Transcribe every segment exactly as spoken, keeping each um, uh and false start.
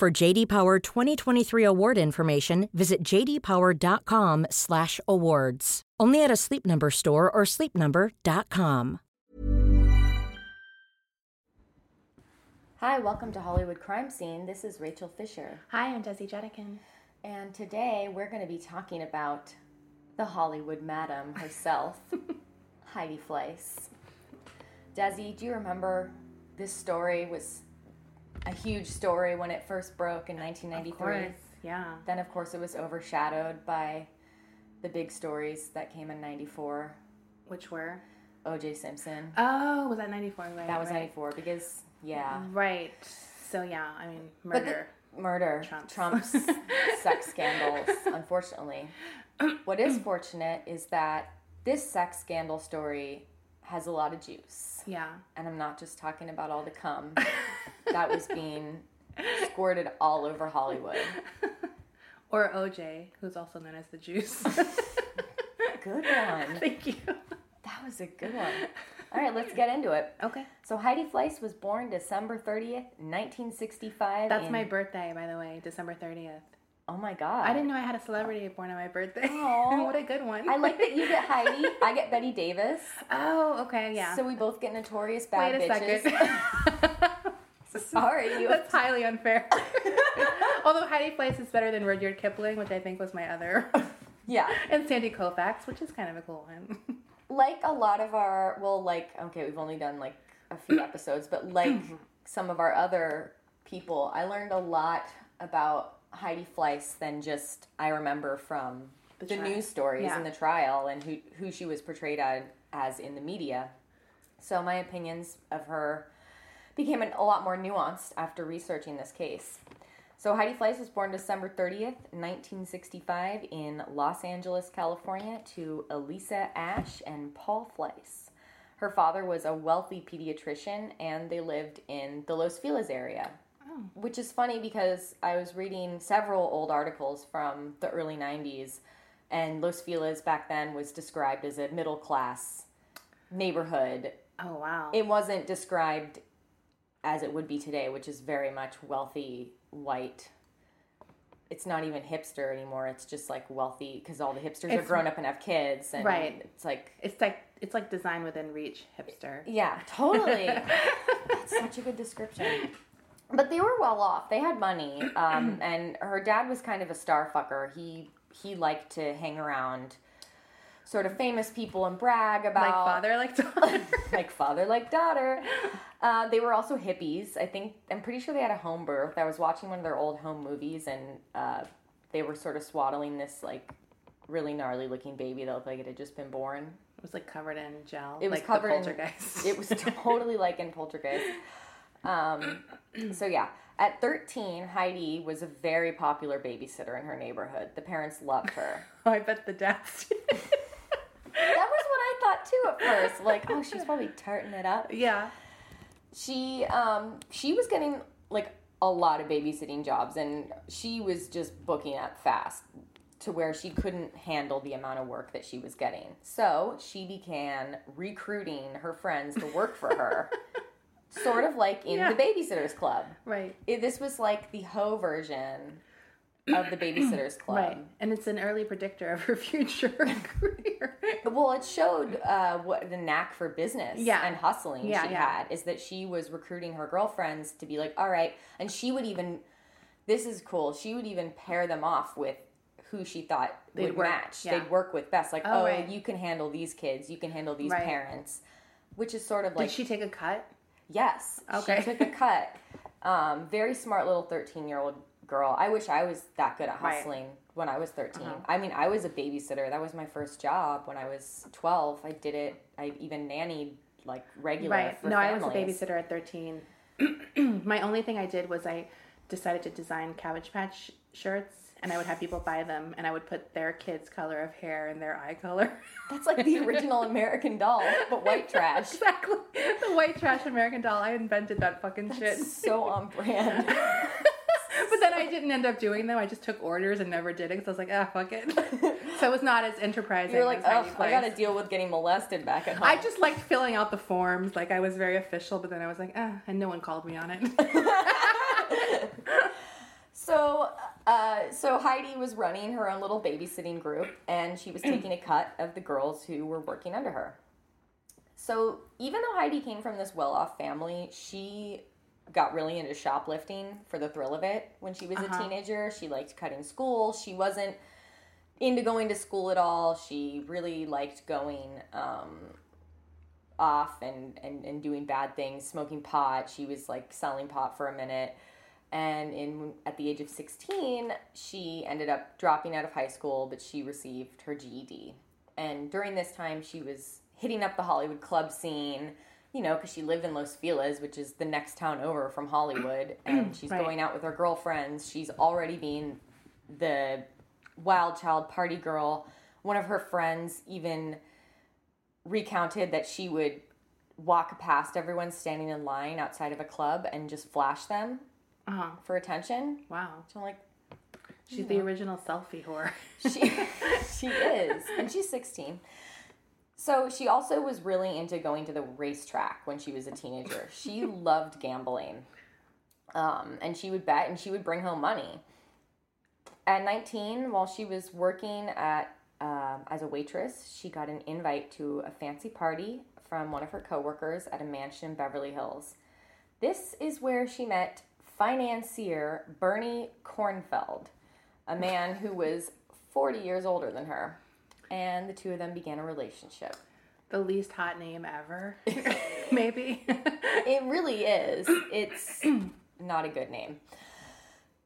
For J D. Power twenty twenty-three award information, visit j d power dot com slash awards. Only at a Sleep Number store or sleep number dot com. Hi, welcome to Hollywood Crime Scene. This is Rachel Fisher. Hi, I'm Desi Jenikin. And today we're going to be talking about the Hollywood madam herself, Heidi Fleiss. Desi, do you remember this story was a huge story when it first broke in nineteen ninety-three? Of course, yeah. Then, of course, it was overshadowed by the big stories that came in ninety-four. Which were? O J. Simpson. Oh, was that ninety-four? Right, that was right. ninety-four because, yeah. Right. So, yeah, I mean, murder. The, murder. Trump's, Trump's sex scandals, unfortunately. What is fortunate is that this sex scandal story has a lot of juice. Yeah. And I'm not just talking about all the cum that was being squirted all over Hollywood. Or O J, who's also known as the Juice. Good one. Thank you. That was a good one. All right, let's get into it. Okay. So Heidi Fleiss was born December thirtieth, nineteen sixty-five. That's in... my birthday, by the way, December thirtieth. Oh, my God. I didn't know I had a celebrity born on my birthday. Oh. What a good one. I like that you get Heidi. I get Betty Davis. Oh, okay, yeah. So we both get notorious bad bitches. Wait a second. Sorry. You That's have... highly unfair. Although Heidi Fleiss is better than Rudyard Kipling, which I think was my other. Yeah. And Sandy Koufax, which is kind of a cool one. Like a lot of our, well, like, okay, we've only done like a few episodes, but like some of our other people, I learned a lot about Heidi Fleiss than just, I remember from the, the news stories yeah. and the trial and who, who she was portrayed as in the media. So my opinions of her became a lot more nuanced after researching this case. So Heidi Fleiss was born December thirtieth, nineteen sixty-five in Los Angeles, California to Elisa Ash and Paul Fleiss. Her father was a wealthy pediatrician and they lived in the Los Feliz area. Oh. Which is funny because I was reading several old articles from the early nineties and Los Feliz back then was described as a middle class neighborhood. Oh, wow. It wasn't described as it would be today, which is very much wealthy, white. It's not even hipster anymore. It's just like wealthy because all the hipsters it's, are grown up and have kids. And right. It's like it's like it's like design within reach hipster. Yeah, totally. That's such a good description. But they were well off. They had money, um, and her dad was kind of a star fucker. He he liked to hang around sort of famous people and brag about... Like father, like daughter. Like father, like daughter. Uh, they were also hippies. I think, I'm pretty sure they had a home birth. I was watching one of their old home movies and uh, they were sort of swaddling this like really gnarly looking baby that looked like it had just been born. It was like covered in gel. It was like covered in... Poltergeist. It was totally like in Poltergeist. Um, so yeah. At thirteen, Heidi was a very popular babysitter in her neighborhood. The parents loved her. Oh, I bet the dads did. That was what I thought too at first. Like, oh, she's probably tarting it up. Yeah. She um she was getting like a lot of babysitting jobs and she was just booking up fast to where she couldn't handle the amount of work that she was getting. So she began recruiting her friends to work for her. Sort of like in yeah. the Babysitter's Club. Right. It, this was like the hoe version of the Babysitter's Club. Right. And it's an early predictor of her future career. Well, it showed uh, what the knack for business yeah. and hustling yeah, she yeah. had, is that she was recruiting her girlfriends to be like, all right, and she would even, this is cool, she would even pair them off with who she thought They'd would work. match. Yeah. They'd work with best. Like, oh, oh right. you can handle these kids, you can handle these right. parents, which is sort of like... Did she take a cut? Yes. Okay. She took a cut. Um, very smart little thirteen-year-old girl. I wish I was that good at hustling right. when I was thirteen. Uh-huh. I mean, I was a babysitter. That was my first job when I was twelve. I did it. I even nannied, like, regular right. for no, families. I was a babysitter at thirteen. My only thing I did was I decided to design Cabbage Patch shirts, and I would have people buy them, and I would put their kids' color of hair and their eye color. That's like the original American Doll, but white trash. Exactly. The white trash American Doll. I invented that fucking That's shit. So on brand. But then I didn't end up doing them. I just took orders and never did it, because I was like, ah, fuck it. So it was not as enterprising. You're like, oh, I got to deal with getting molested back at home. I just liked filling out the forms. Like, I was very official, but then I was like, ah, and no one called me on it. So, uh, so Heidi was running her own little babysitting group, and she was taking a cut of the girls who were working under her. So even though Heidi came from this well-off family, she got really into shoplifting for the thrill of it when she was uh-huh. a teenager. She liked cutting school. She wasn't into going to school at all. She really liked going um, off and, and, and doing bad things, smoking pot. She was, like, selling pot for a minute. And in at the age of sixteen, she ended up dropping out of high school, but she received her G E D. And during this time, she was hitting up the Hollywood club scene, you know, because she lived in Los Feliz, which is the next town over from Hollywood, and she's right. going out with her girlfriends. She's already being the wild child party girl. One of her friends even recounted that she would walk past everyone standing in line outside of a club and just flash them uh-huh. for attention. Wow. So I'm like, she's the know. original selfie whore. She, she is, and she's sixteen. So she also was really into going to the racetrack when she was a teenager. She loved gambling. Um, and she would bet, and she would bring home money. At nineteen, while she was working at um, as a waitress, she got an invite to a fancy party from one of her coworkers at a mansion in Beverly Hills. This is where she met financier Bernie Cornfeld, a man who was forty years older than her. And the two of them began a relationship. The least hot name ever, maybe. It really is. It's not a good name.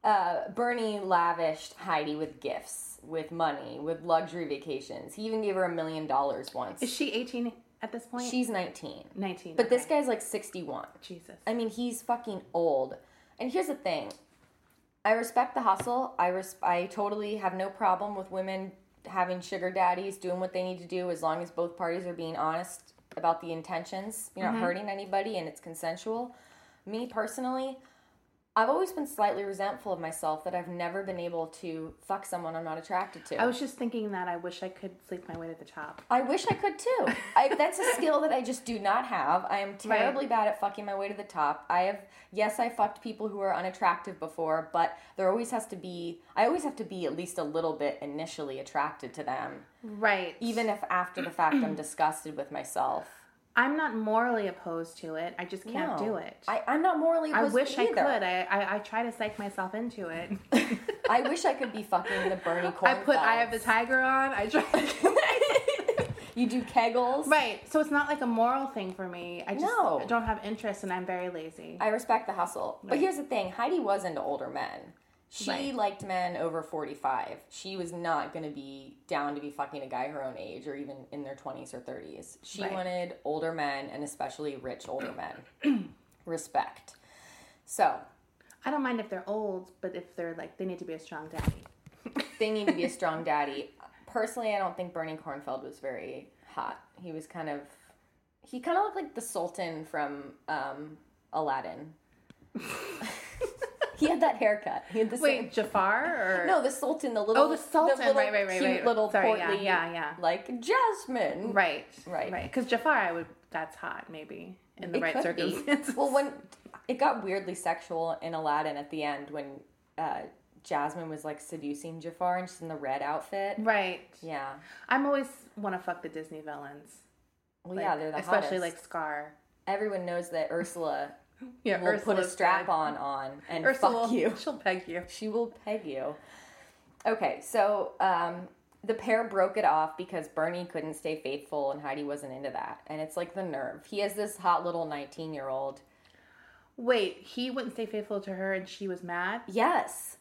Uh, Bernie lavished Heidi with gifts, with money, with luxury vacations. He even gave her a million dollars once. Is she eighteen at this point? She's nineteen. nineteen. But okay. This guy's like sixty-one. Jesus. I mean, he's fucking old. And here's the thing. I respect the hustle. I res- I totally have no problem with women having sugar daddies, doing what they need to do, as long as both parties are being honest about the intentions. You're mm-hmm. not hurting anybody, and it's consensual. Me, personally, I've always been slightly resentful of myself that I've never been able to fuck someone I'm not attracted to. I was just thinking that I wish I could sleep my way to the top. I wish I could, too. I, that's a skill that I just do not have. I am terribly right. bad at fucking my way to the top. I have, yes, I fucked people who are unattractive before, but there always has to be, I always have to be at least a little bit initially attracted to them. Right. Even if after the fact I'm disgusted with myself. I'm not morally opposed to it. I just can't no, do it. I, I'm not morally opposed to it I wish to it either. I could. I, I I try to psych myself into it. I wish I could be fucking the Bernie Cornfeld. I put Eye of the Tiger on. I try. You do Kegels. Right. So it's not like a moral thing for me. I just no. don't have interest, and I'm very lazy. I respect the hustle. Right. But here's the thing. Heidi was into older men. She right. liked men over forty-five. She was not going to be down to be fucking a guy her own age or even in their twenties or thirties. She right. wanted older men, and especially rich older men. Respect. So. I don't mind if they're old, but if they're like, they need to be a strong daddy. They need to be a strong daddy. Personally, I don't think Bernie Cornfeld was very hot. He was kind of, he kind of looked like the Sultan from um, Aladdin. He had that haircut. He had the Wait, same... Jafar? Or... No, the Sultan, the little... Oh, the Sultan, the little, right, right, right. cute right. little Sorry, portly, yeah, yeah, yeah. like Jasmine. Right, right. Right. Because Jafar, I would, that's hot, maybe, in the it right circumstances. Be. Well, when it got weirdly sexual in Aladdin at the end when uh, Jasmine was, like, seducing Jafar and she's in the red outfit. Right. Yeah. I'm always want to fuck the Disney villains. Well, like, yeah, they're the especially, hottest. Especially, like, Scar. Everyone knows that Ursula... Yeah, will put a strap on on and Ursula, fuck you. She'll peg you. She will peg you. Okay, so um, the pair broke it off because Bernie couldn't stay faithful and Heidi wasn't into that. And it's like the nerve. He has this hot little nineteen-year-old. Wait, he wouldn't stay faithful to her and she was mad? Yes.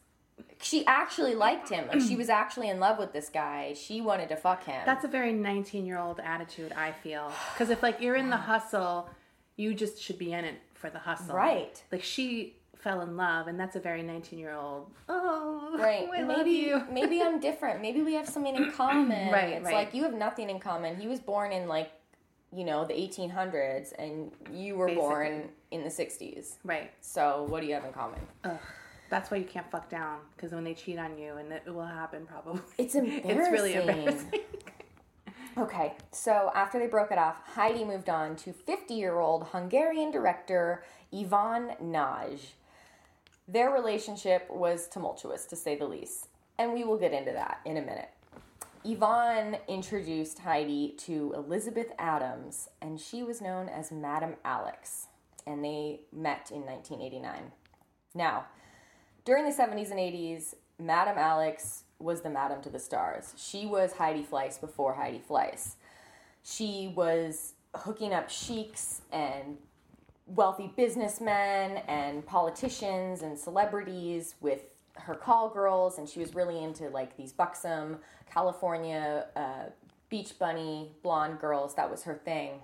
She actually liked him. Like, she was actually in love with this guy. She wanted to fuck him. That's a very nineteen-year-old attitude, I feel. Because if, like, you're in the hustle, you just should be in it. For the hustle. Right. Like, she fell in love, and that's a very nineteen-year-old, oh, right. I maybe, love you. Maybe I'm different. Maybe we have something in common. right, It's right. like, you have nothing in common. He was born in, like, you know, the eighteen hundreds, and you were Basically. born in the sixties. Right. So what do you have in common? Ugh. That's why you can't fuck down, because when they cheat on you, and it will happen probably. It's embarrassing. It's really embarrassing. Okay, so after they broke it off, Heidi moved on to fifty-year-old Hungarian director Ivan Nagy. Their relationship was tumultuous, to say the least, and we will get into that in a minute. Ivan introduced Heidi to Elizabeth Adams, and she was known as Madame Alex, and they met in nineteen eighty-nine. Now, during the seventies and eighties, Madame Alex was the Madame to the Stars. She was Heidi Fleiss before Heidi Fleiss. She was hooking up sheiks and wealthy businessmen and politicians and celebrities with her call girls, and she was really into, like, these buxom California uh, beach bunny blonde girls. That was her thing.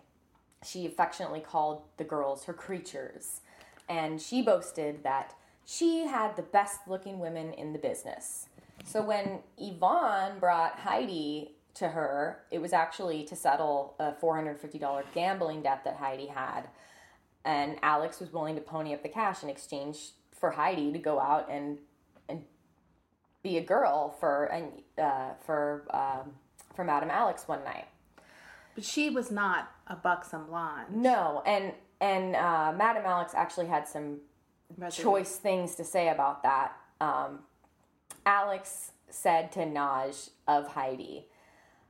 She affectionately called the girls her creatures, and she boasted that she had the best-looking women in the business. So when Yvonne brought Heidi to her, it was actually to settle a four hundred fifty dollars gambling debt that Heidi had. And Alex was willing to pony up the cash in exchange for Heidi to go out and and be a girl for and uh, for um, for Madame Alex one night. But she was not a buxom blonde. No, and and uh, Madame Alex actually had some Resident. choice things to say about that. Um, Alex said to Naj of Heidi,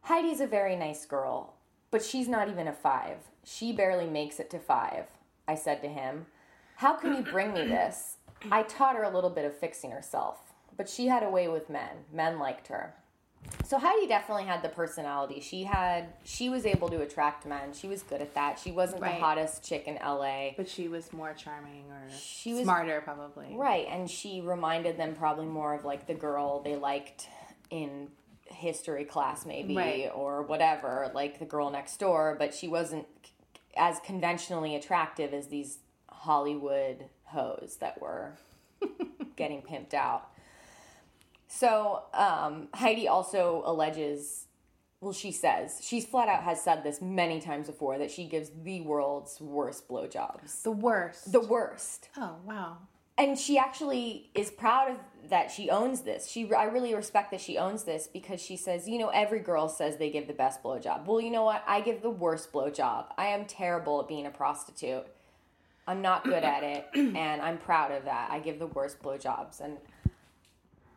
"Heidi's a very nice girl, but she's not even a five. She barely makes it to five. I said to him, how can you bring me this? I taught her a little bit of fixing herself, but she had a way with men. Men liked her." So Heidi definitely had the personality. She had, she was able to attract men. She was good at that. She wasn't right. the hottest chick in L A. But she was more charming or she was, smarter probably. Right, and she reminded them probably more of, like, the girl they liked in history class maybe right. or whatever, like the girl next door. But she wasn't as conventionally attractive as these Hollywood hoes that were getting pimped out. So, um, Heidi also alleges, well, she says, she's flat out has said this many times before, that she gives the world's worst blowjobs. The worst. The worst. Oh, wow. And she actually is proud of that she owns this. She, I really respect that she owns this, because she says, you know, every girl says they give the best blowjob. Well, you know what? I give the worst blowjob. I am terrible at being a prostitute. I'm not good at it, and I'm proud of that. I give the worst blowjobs, and...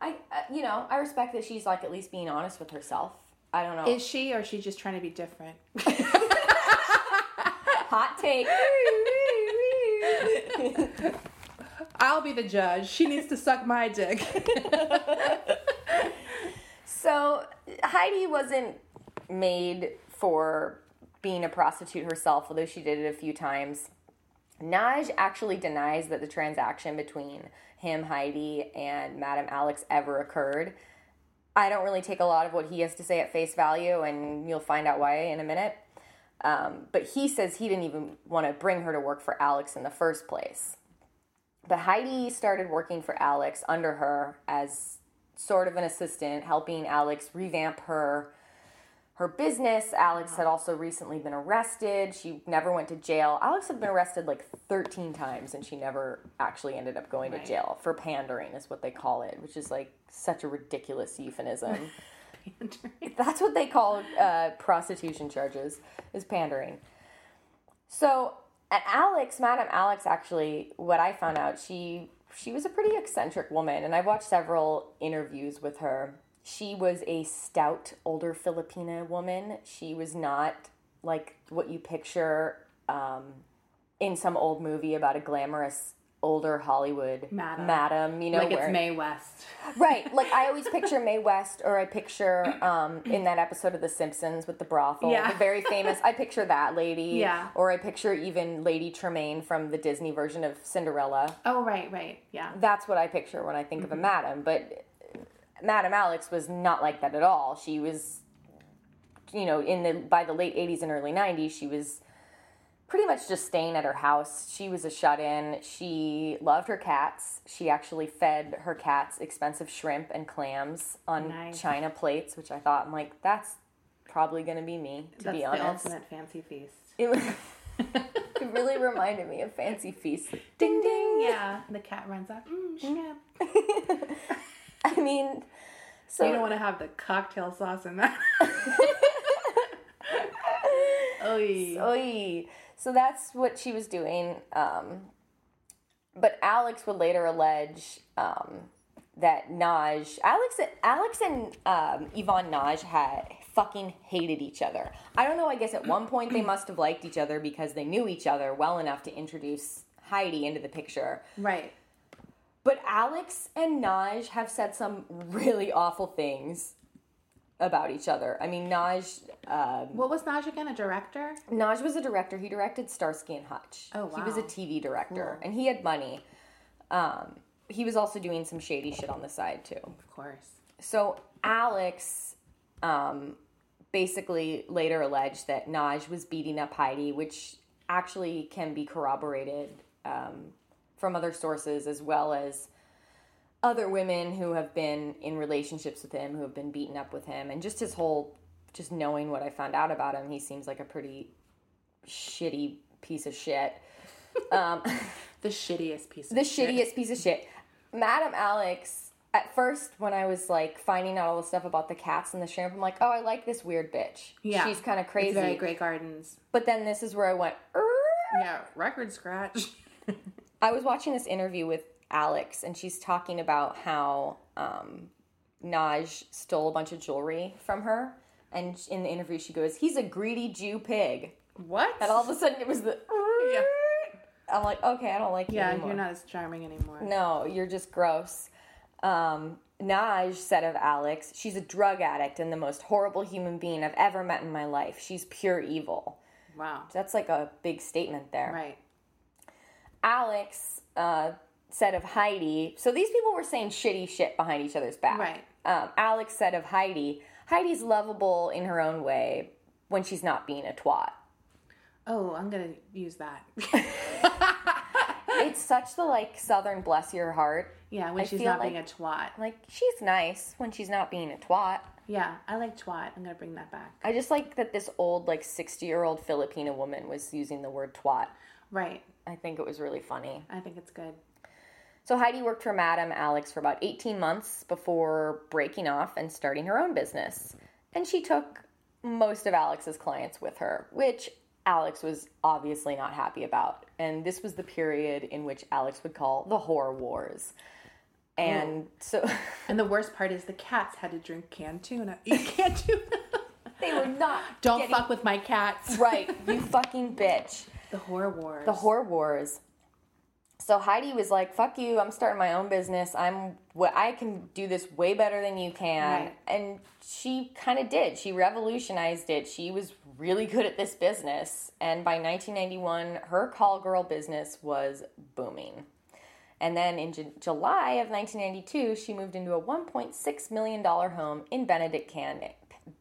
I, you know, I respect that she's, like, at least being honest with herself. I don't know. Is she, or is she just trying to be different? Hot take. I'll be the judge. She needs to suck my dick. So, Heidi wasn't made for being a prostitute herself, although she did it a few times. Naj actually denies that the transaction between him, Heidi, and Madame Alex ever occurred. I don't really take a lot of what he has to say at face value, and you'll find out why in a minute. Um, but he says he didn't even want to bring her to work for Alex in the first place. But Heidi started working for Alex under her as sort of an assistant, helping Alex revamp her Her business. Alex had also recently been arrested. She never went to jail. Alex had been arrested like thirteen times, and she never actually ended up going right. to jail for pandering, is what they call it, which is like such a ridiculous euphemism. Pandering. That's what they call uh, prostitution charges, is pandering. So, at Alex, Madame Alex, actually, what I found out, she she was a pretty eccentric woman, and I've watched several interviews with her. She was a stout, older Filipina woman. She was not like what you picture um, in some old movie about a glamorous, older Hollywood madam. madam you know, like where, it's Mae West. Right. Like, I always picture Mae West, or I picture um, in that episode of The Simpsons with the brothel. Yeah. The very famous. I picture that lady. Yeah. Or I picture even Lady Tremaine from the Disney version of Cinderella. Oh, right, right. Yeah. That's what I picture when I think mm-hmm. of a madam. But... Madame Alex was not like that at all. She was, you know, in the by the late eighties and early nineties, she was pretty much just staying at her house. She was a shut-in. She loved her cats. She actually fed her cats expensive shrimp and clams on nice. China plates, which I thought, I'm like, that's probably going to be me, to that's be honest. That's the ultimate fancy feast. It was... It really reminded me of Fancy Feast. Ding, ding. Yeah. And the cat runs off. Mm, shrimp. I mean, so. You don't want to have the cocktail sauce in that. Oy. Oy. So that's what she was doing. Um, but Alex would later allege um, that Naj, Alex, Alex and um, Ivan Nagy had fucking hated each other. I don't know, I guess at one point they must have liked each other because they knew each other well enough to introduce Heidi into the picture. Right. But Alex and Naj have said some really awful things about each other. I mean, Naj... Um, what was Naj again, a director? Naj was a director. He directed Starsky and Hutch. Oh, wow. He was a T V director. Cool. And he had money. Um, he was also doing some shady shit on the side, too. Of course. So, Alex... Um, basically later alleged that Naj was beating up Heidi, which actually can be corroborated um, from other sources, as well as other women who have been in relationships with him, who have been beaten up with him. And just his whole, just knowing what I found out about him, he seems like a pretty shitty piece of shit. Um, the shittiest piece of the shit. The shittiest piece of shit. Madame Alex... At first, when I was, like, finding out all the stuff about the cats and the shrimp, I'm like, oh, I like this weird bitch. Yeah. She's kind of crazy. It's very Gray Gardens. But then this is where I went, Err! Yeah, record scratch. I was watching this interview with Alex, and she's talking about how um, Naj stole a bunch of jewelry from her. And in the interview, she goes, he's a greedy Jew pig. What? And all of a sudden, it was the... Yeah. I'm like, okay, I don't like you yeah, anymore. Yeah, you're not as charming anymore. No, you're just gross. Um, Naj said of Alex, she's a drug addict and the most horrible human being I've ever met in my life. She's pure evil. Wow. That's like a big statement there. Right. Alex uh, said of Heidi, so these people were saying shitty shit behind each other's back. Right. Um, Alex said of Heidi, Heidi's lovable in her own way when she's not being a twat. Oh, I'm going to use that. It's such the, like, Southern bless your heart. Yeah, when I she's not like, being a twat. Like, she's nice when she's not being a twat. Yeah, I like twat. I'm going to bring that back. I just like that this old, like, sixty-year-old Filipina woman was using the word twat. Right. I think it was really funny. I think it's good. So Heidi worked for Madame Alex for about eighteen months before breaking off and starting her own business. And she took most of Alex's clients with her, which... Alex was obviously not happy about. And this was the period in which Alex would call the whore wars. And oh. so... And the worst part is the cats had to drink canned tuna. Eat canned tuna. They were not Don't getting... fuck with my cats. Right. You fucking bitch. The whore wars. The whore wars. So Heidi was like, fuck you, I'm starting my own business. I'm I can do this way better than you can. Right. And she kind of did. She revolutionized it. She was really good at this business. And by nineteen ninety-one, her call girl business was booming. And then in J- July of nineteen ninety-two, she moved into a one point six million dollars home in Benedict Canyon,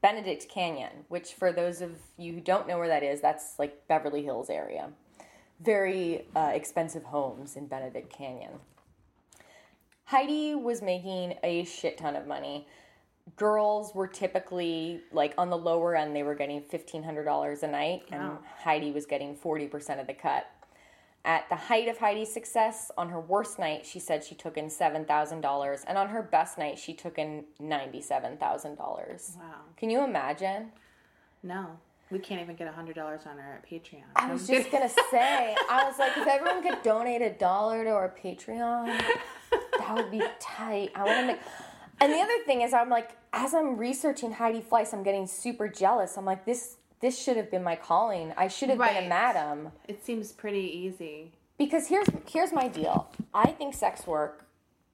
Benedict Canyon, which for those of you who don't know where that is, that's like Beverly Hills area. Very uh, expensive homes in Benedict Canyon. Heidi was making a shit ton of money. Girls were typically, like, on the lower end, they were getting fifteen hundred dollars a night, and wow. Heidi was getting forty percent of the cut. At the height of Heidi's success, on her worst night, she said she took in seven thousand dollars, and on her best night, she took in ninety-seven thousand dollars. Wow. Can you imagine? No. We can't even get one hundred dollars on our Patreon. I was just going to say, I was like, if everyone could donate a dollar to our Patreon, that would be tight. I want to make... And the other thing is, I'm like, as I'm researching Heidi Fleiss, I'm getting super jealous. I'm like, this this should have been my calling. I should have right. been a madam. It seems pretty easy. Because here's here's my deal. I think sex work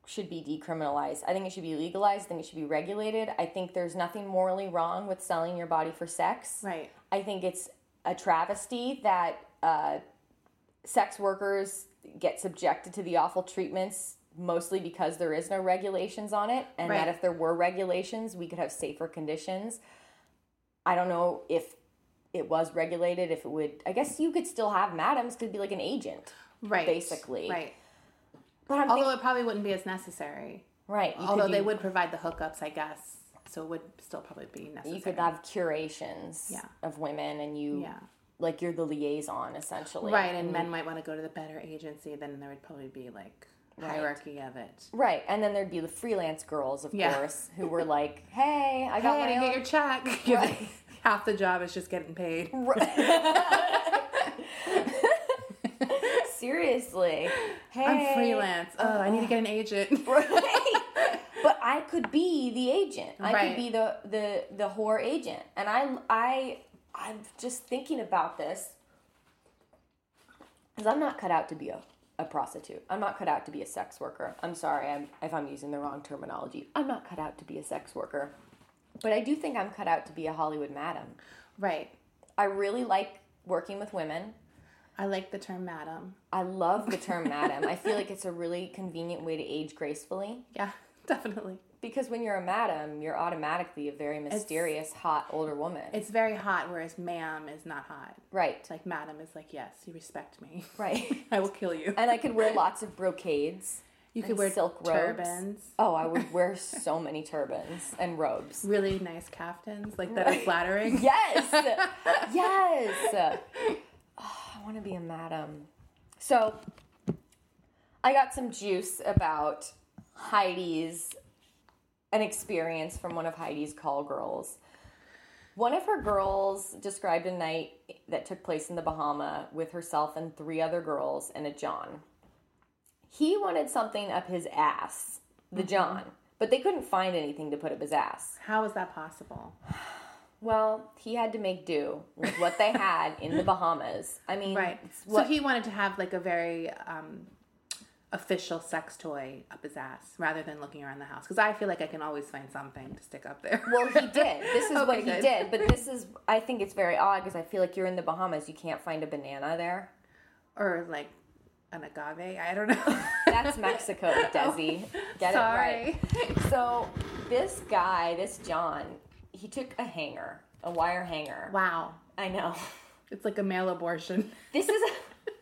should be decriminalized. I think it should be legalized. I think it should be regulated. I think there's nothing morally wrong with selling your body for sex. Right. I think it's a travesty that uh, sex workers get subjected to the awful treatments mostly because there is no regulations on it, and right. that if there were regulations, we could have safer conditions. I don't know if it was regulated, if it would, I guess you could still have Madams, could be like an agent. Right. Basically. Right. But I'm Although think- it probably wouldn't be as necessary. Right. You Although could, they would provide the hookups, I guess. So it would still probably be necessary. You could have curations yeah. of women, and you, yeah. like, you're the liaison, essentially. Right, and, and men might want to go to the better agency, then there would probably be, like, hierarchy right. of it. Right, and then there'd be the freelance girls, of yeah. course, who were like, hey, I got hey, my own... get your check. Right. Half the job is just getting paid. Right. Seriously. Hey. I'm freelance. Oh, I need to get an agent. Right. But I could be the agent. I right. could be the, the, the whore agent. And I, I, I'm just thinking about this. Because I'm not cut out to be a, a prostitute. I'm not cut out to be a sex worker. I'm sorry I'm, if I'm using the wrong terminology. I'm not cut out to be a sex worker. But I do think I'm cut out to be a Hollywood madam. Right. I really like working with women. I like the term madam. I love the term madam. I feel like it's a really convenient way to age gracefully. Yeah. Definitely. Because when you're a madam, you're automatically a very mysterious, it's, hot, older woman. It's very hot, whereas ma'am is not hot. Right. Like, madam is like, yes, you respect me. Right. I will kill you. And I could wear lots of brocades. You could wear silk robes. Turbans. Oh, I would wear so many turbans and robes. Really nice caftans, like, that right. are flattering. Yes. Yes. Oh, I want to be a madam. So, I got some juice about... Heidi's, an experience from one of Heidi's call girls. One of her girls described a night that took place in the Bahamas with herself and three other girls and a John. He wanted something up his ass, the John, but they couldn't find anything to put up his ass. How is that possible? Well, he had to make do with what they had in the Bahamas. I mean, right. What, so he wanted to have like a very... Um, official sex toy up his ass rather than looking around the house, because I feel like I can always find something to stick up there. Well, he did. This is okay, what he good. did, but this is, I think it's very odd, because I feel like you're in the Bahamas, you can't find a banana there. Or like an agave, I don't know. That's Mexico, Desi. Get Sorry. it right. So this guy, this John, he took a hanger, a wire hanger. Wow. I know. It's like a male abortion. This is,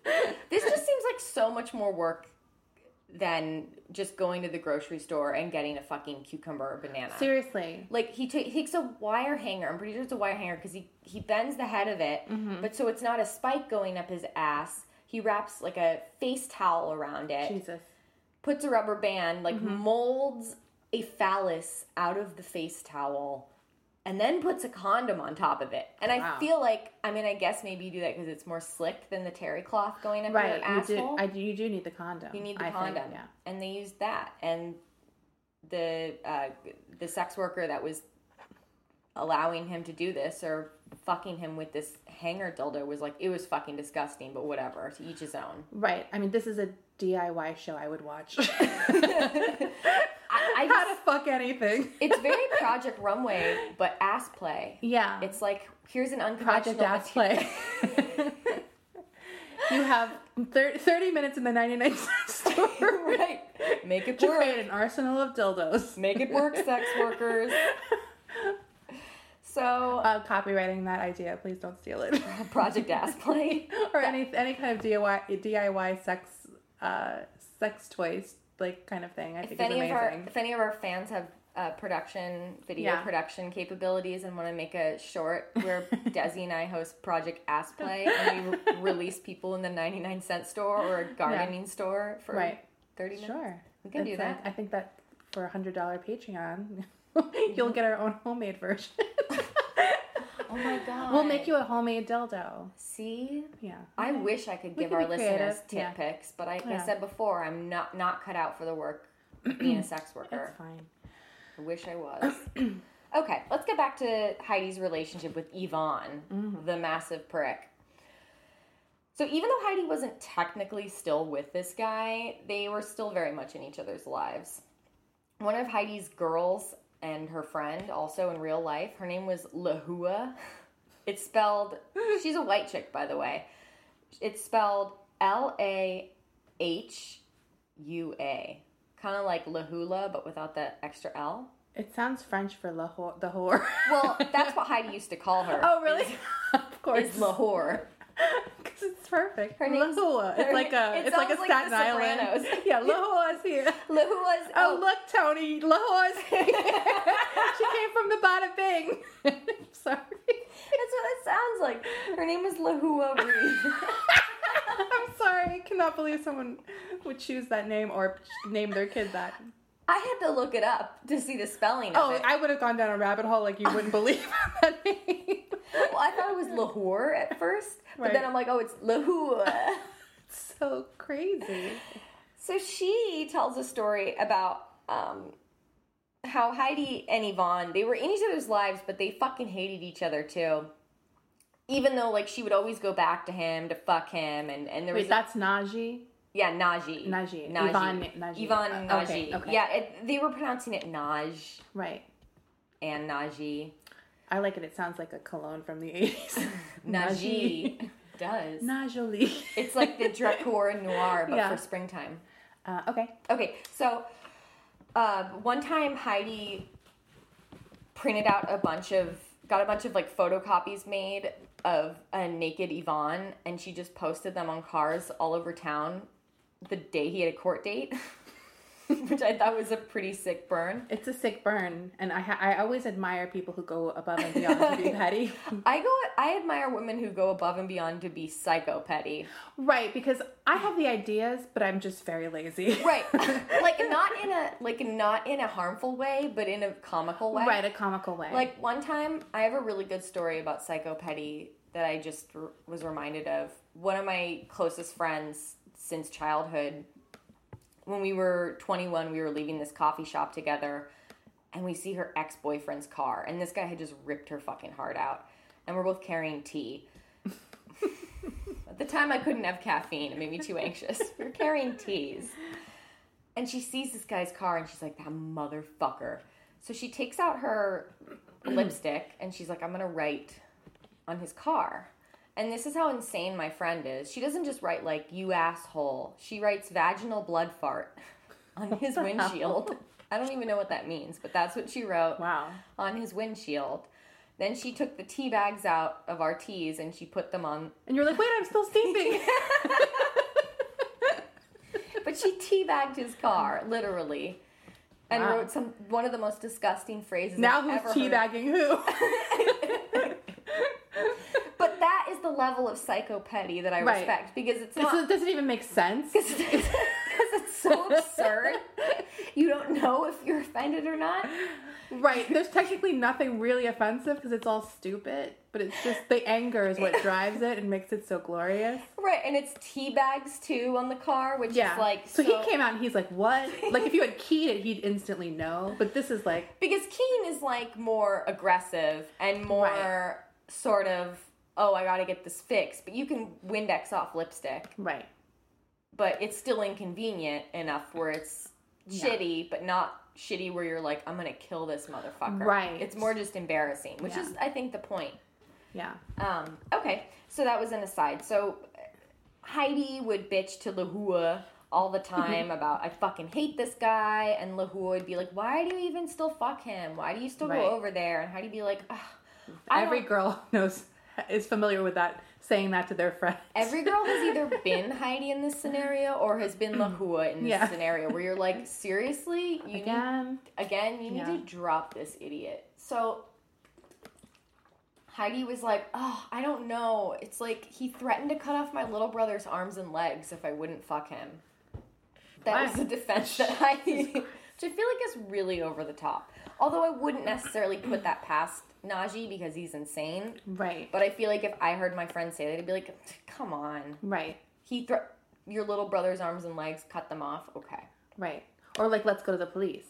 a, this just seems like so much more work than just going to the grocery store and getting a fucking cucumber or banana. Seriously. Like, he t- takes a wire hanger. I'm pretty sure it's a wire hanger because he, he bends the head of it. Mm-hmm. But so it's not a spike going up his ass. He wraps, like, a face towel around it. Jesus. Puts a rubber band, like, mm-hmm. molds a phallus out of the face towel and then puts a condom on top of it. And wow. I feel like, I mean, I guess maybe you do that because it's more slick than the terry cloth going up right. your asshole. Right, you do need the condom. You need the I condom. Think, yeah. And they used that. And the uh, the sex worker that was allowing him to do this or fucking him with this hanger dildo was like, it was fucking disgusting, but whatever, to each his own. Right. I mean, this is a D I Y show I would watch. I, I How just, to fuck anything. It's very Project Runway, but ass play. Yeah. It's like, here's an unconventional... Project ass play. You have thirty minutes in the ninety-nine cent store. Right. Make it work. Create an arsenal of dildos. Make it work, sex workers. So... Uh, copywriting that idea. Please don't steal it. Project ass play. Or that, any any kind of D I Y, D I Y sex, uh, sex toys. Like, kind of thing. I if think it's amazing. Our, if any of our fans have uh, production, video yeah. production capabilities and want to make a short where Desi and I host Project Ass Play and we re- release people in the ninety-nine cent store or a gardening yeah. store for right. thirty minutes. Sure. We can That's do that. Like, I think that for a one hundred dollars Patreon, you'll get our own homemade version. Oh my God. We'll make you a homemade dildo. See? Yeah. I okay. wish I could give our listeners tip yeah. picks, but I, like yeah. I said before, I'm not, not cut out for the work of being a sex worker. That's fine. I wish I was. Okay, let's get back to Heidi's relationship with Yvonne, mm-hmm. the massive prick. So even though Heidi wasn't technically still with this guy, they were still very much in each other's lives. One of Heidi's girls... and her friend, also in real life, her name was Lahua. It's spelled, she's a white chick, by the way. It's spelled L A H U A. Kind of like Lahula, but without that extra L. It sounds French for la whore, the whore. Well, that's what Heidi used to call her. Oh, really? Is, of course. It's la whore. Because it's perfect. Her name's... La It's like a, it it's like a like Staten Island. Yeah, La Hua's here. La Hua's... Oh, oh, look, Tony. La Hua's here. She came from the bada bing. I'm sorry. That's what it sounds like. Her name is La Hua Reed. I'm sorry. I cannot believe someone would choose that name or name their kid that. I had to look it up to see the spelling of oh, it. Oh, I would have gone down a rabbit hole like you wouldn't believe that name. Well, I thought it was Lahore at first, but right. then I'm like, oh, it's Lahore. It's so crazy. So she tells a story about um, how Heidi and Yvonne, they were in each other's lives, but they fucking hated each other too. Even though, like, she would always go back to him to fuck him, and, and there Wait, was... Wait, that's a- Najee? Yeah, Nagy. Nagy. Nagy. Ivan Nagy. Ivan Nagy. Uh, okay, okay. Yeah, it, they were pronouncing it Naj. Right. And Nagy. I like it. It sounds like a cologne from the eighties. Nagy. Does. Najoli. It's like the Dracor Noir, but yeah. for springtime. Uh, okay. Okay, so uh, one time Heidi printed out a bunch of, got a bunch of like photocopies made of a naked Yvonne, and she just posted them on cars all over town the day he had a court date, which I thought was a pretty sick burn. It's a sick burn, and I ha- I always admire people who go above and beyond to be petty. I go I admire women who go above and beyond to be psycho petty. Right, because I have the ideas, but I'm just very lazy. Right, like not in a like not in a harmful way, but in a comical way. Right, a comical way. Like one time, I have a really good story about psycho petty that I just r- was reminded of. One of my closest friends since childhood. When we were twenty-one, we were leaving this coffee shop together, and we see her ex-boyfriend's car, and this guy had just ripped her fucking heart out, and we're both carrying tea. At the time, I couldn't have caffeine. It made me too anxious. We were carrying teas. And she sees this guy's car, and she's like, that motherfucker. So she takes out her lipstick, and she's like, I'm going to write on his car. And this is how insane my friend is. She doesn't just write, like, you asshole. She writes vaginal blood fart on his windshield. I don't even know what that means, but that's what she wrote. Wow. On his windshield. Then she took the tea bags out of our teas, and she put them on. And you're like, wait, I'm still steaming. But she teabagged his car, literally. And wow. wrote some one of the most disgusting phrases now I've ever heard. Now who's teabagging who? But that is the level of psychopathy that I right. respect, because it's not... It doesn't even make sense. Because it's, it's so absurd. You don't know if you're offended or not. Right. There's technically nothing really offensive because it's all stupid, but it's just the anger is what drives it and makes it so glorious. Right. And it's tea bags, too, on the car, which yeah. is like... So, so he came out and he's like, what? Like, if you had keyed it, he'd instantly know. But this is like... Because keen is, like, more aggressive and more right. sort of... oh, I gotta get this fixed. But you can Windex off lipstick. Right. But it's still inconvenient enough where it's yeah. shitty, but not shitty where you're like, I'm gonna kill this motherfucker. Right. It's more just embarrassing, which yeah. is, I think, the point. Yeah. Um, okay, so that was an aside. So Heidi would bitch to La Hua all the time about, I fucking hate this guy. And La Hua would be like, why do you even still fuck him? Why do you still right. go over there? And Heidi'd be like, ugh. Every girl knows... is familiar with that, saying that to their friends. Every girl has either been Heidi in this scenario or has been La Hua in this yeah. scenario where you're like, seriously? You again? Need, again, you yeah. need to drop this idiot. So Heidi was like, oh, I don't know. It's like he threatened to cut off my little brother's arms and legs if I wouldn't fuck him. That wow. was the defense that Heidi... Which I feel like is really over the top. Although I wouldn't necessarily put that past Najee because he's insane. Right. But I feel like if I heard my friend say that, I'd be like, come on. Right. He threw your little brother's arms and legs, cut them off. Okay. Right. Or like, let's go to the police.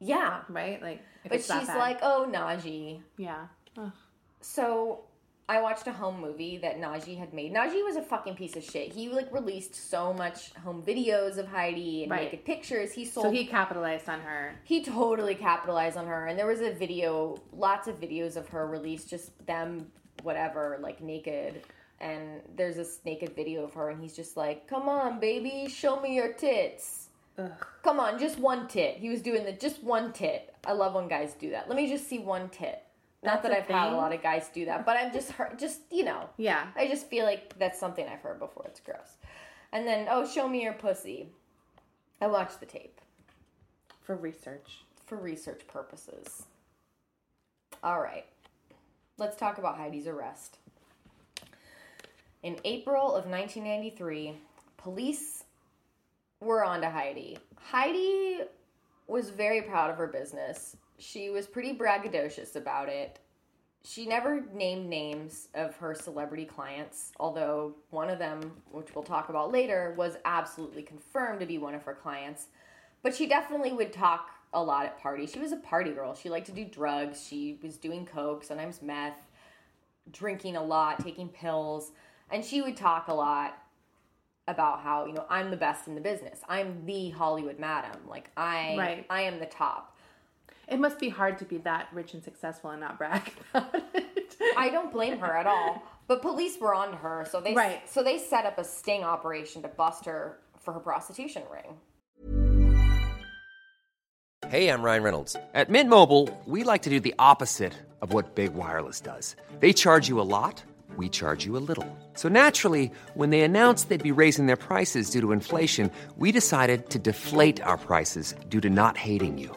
Yeah. Right? Like, if But it's she's that like, oh, Najee. Yeah. Ugh. So I watched a home movie that Najee had made. Najee was a fucking piece of shit. He, like, released so much home videos of Heidi and right. naked pictures. He sold... So he capitalized on her. He totally capitalized on her. And there was a video, lots of videos of her released, just them, whatever, like, naked. And there's this naked video of her, and he's just like, come on, baby, show me your tits. Ugh. Come on, just one tit. He was doing the just one tit. I love when guys do that. Let me just see one tit. Not that's that I've thing. Had a lot of guys do that, but I'm just, just you know. Yeah. I just feel like that's something I've heard before. It's gross. And then, oh, show me your pussy. I watched the tape. For research. For research purposes. All right. Let's talk about Heidi's arrest. In April of nineteen ninety-three, police were on to Heidi. Heidi was very proud of her business. She was pretty braggadocious about it. She never named names of her celebrity clients, although one of them, which we'll talk about later, was absolutely confirmed to be one of her clients. But she definitely would talk a lot at parties. She was a party girl. She liked to do drugs. She was doing coke, sometimes meth, drinking a lot, taking pills. And she would talk a lot about how, you know, I'm the best in the business. I'm the Hollywood madam. Like, I, right. I am the top. It must be hard to be that rich and successful and not brag about it. I don't blame her at all. But police were on to her, so they right. so they set up a sting operation to bust her for her prostitution ring. Hey, I'm Ryan Reynolds. At Mint Mobile, we like to do the opposite of what Big Wireless does. They charge you a lot, we charge you a little. So naturally, when they announced they'd be raising their prices due to inflation, we decided to deflate our prices due to not hating you.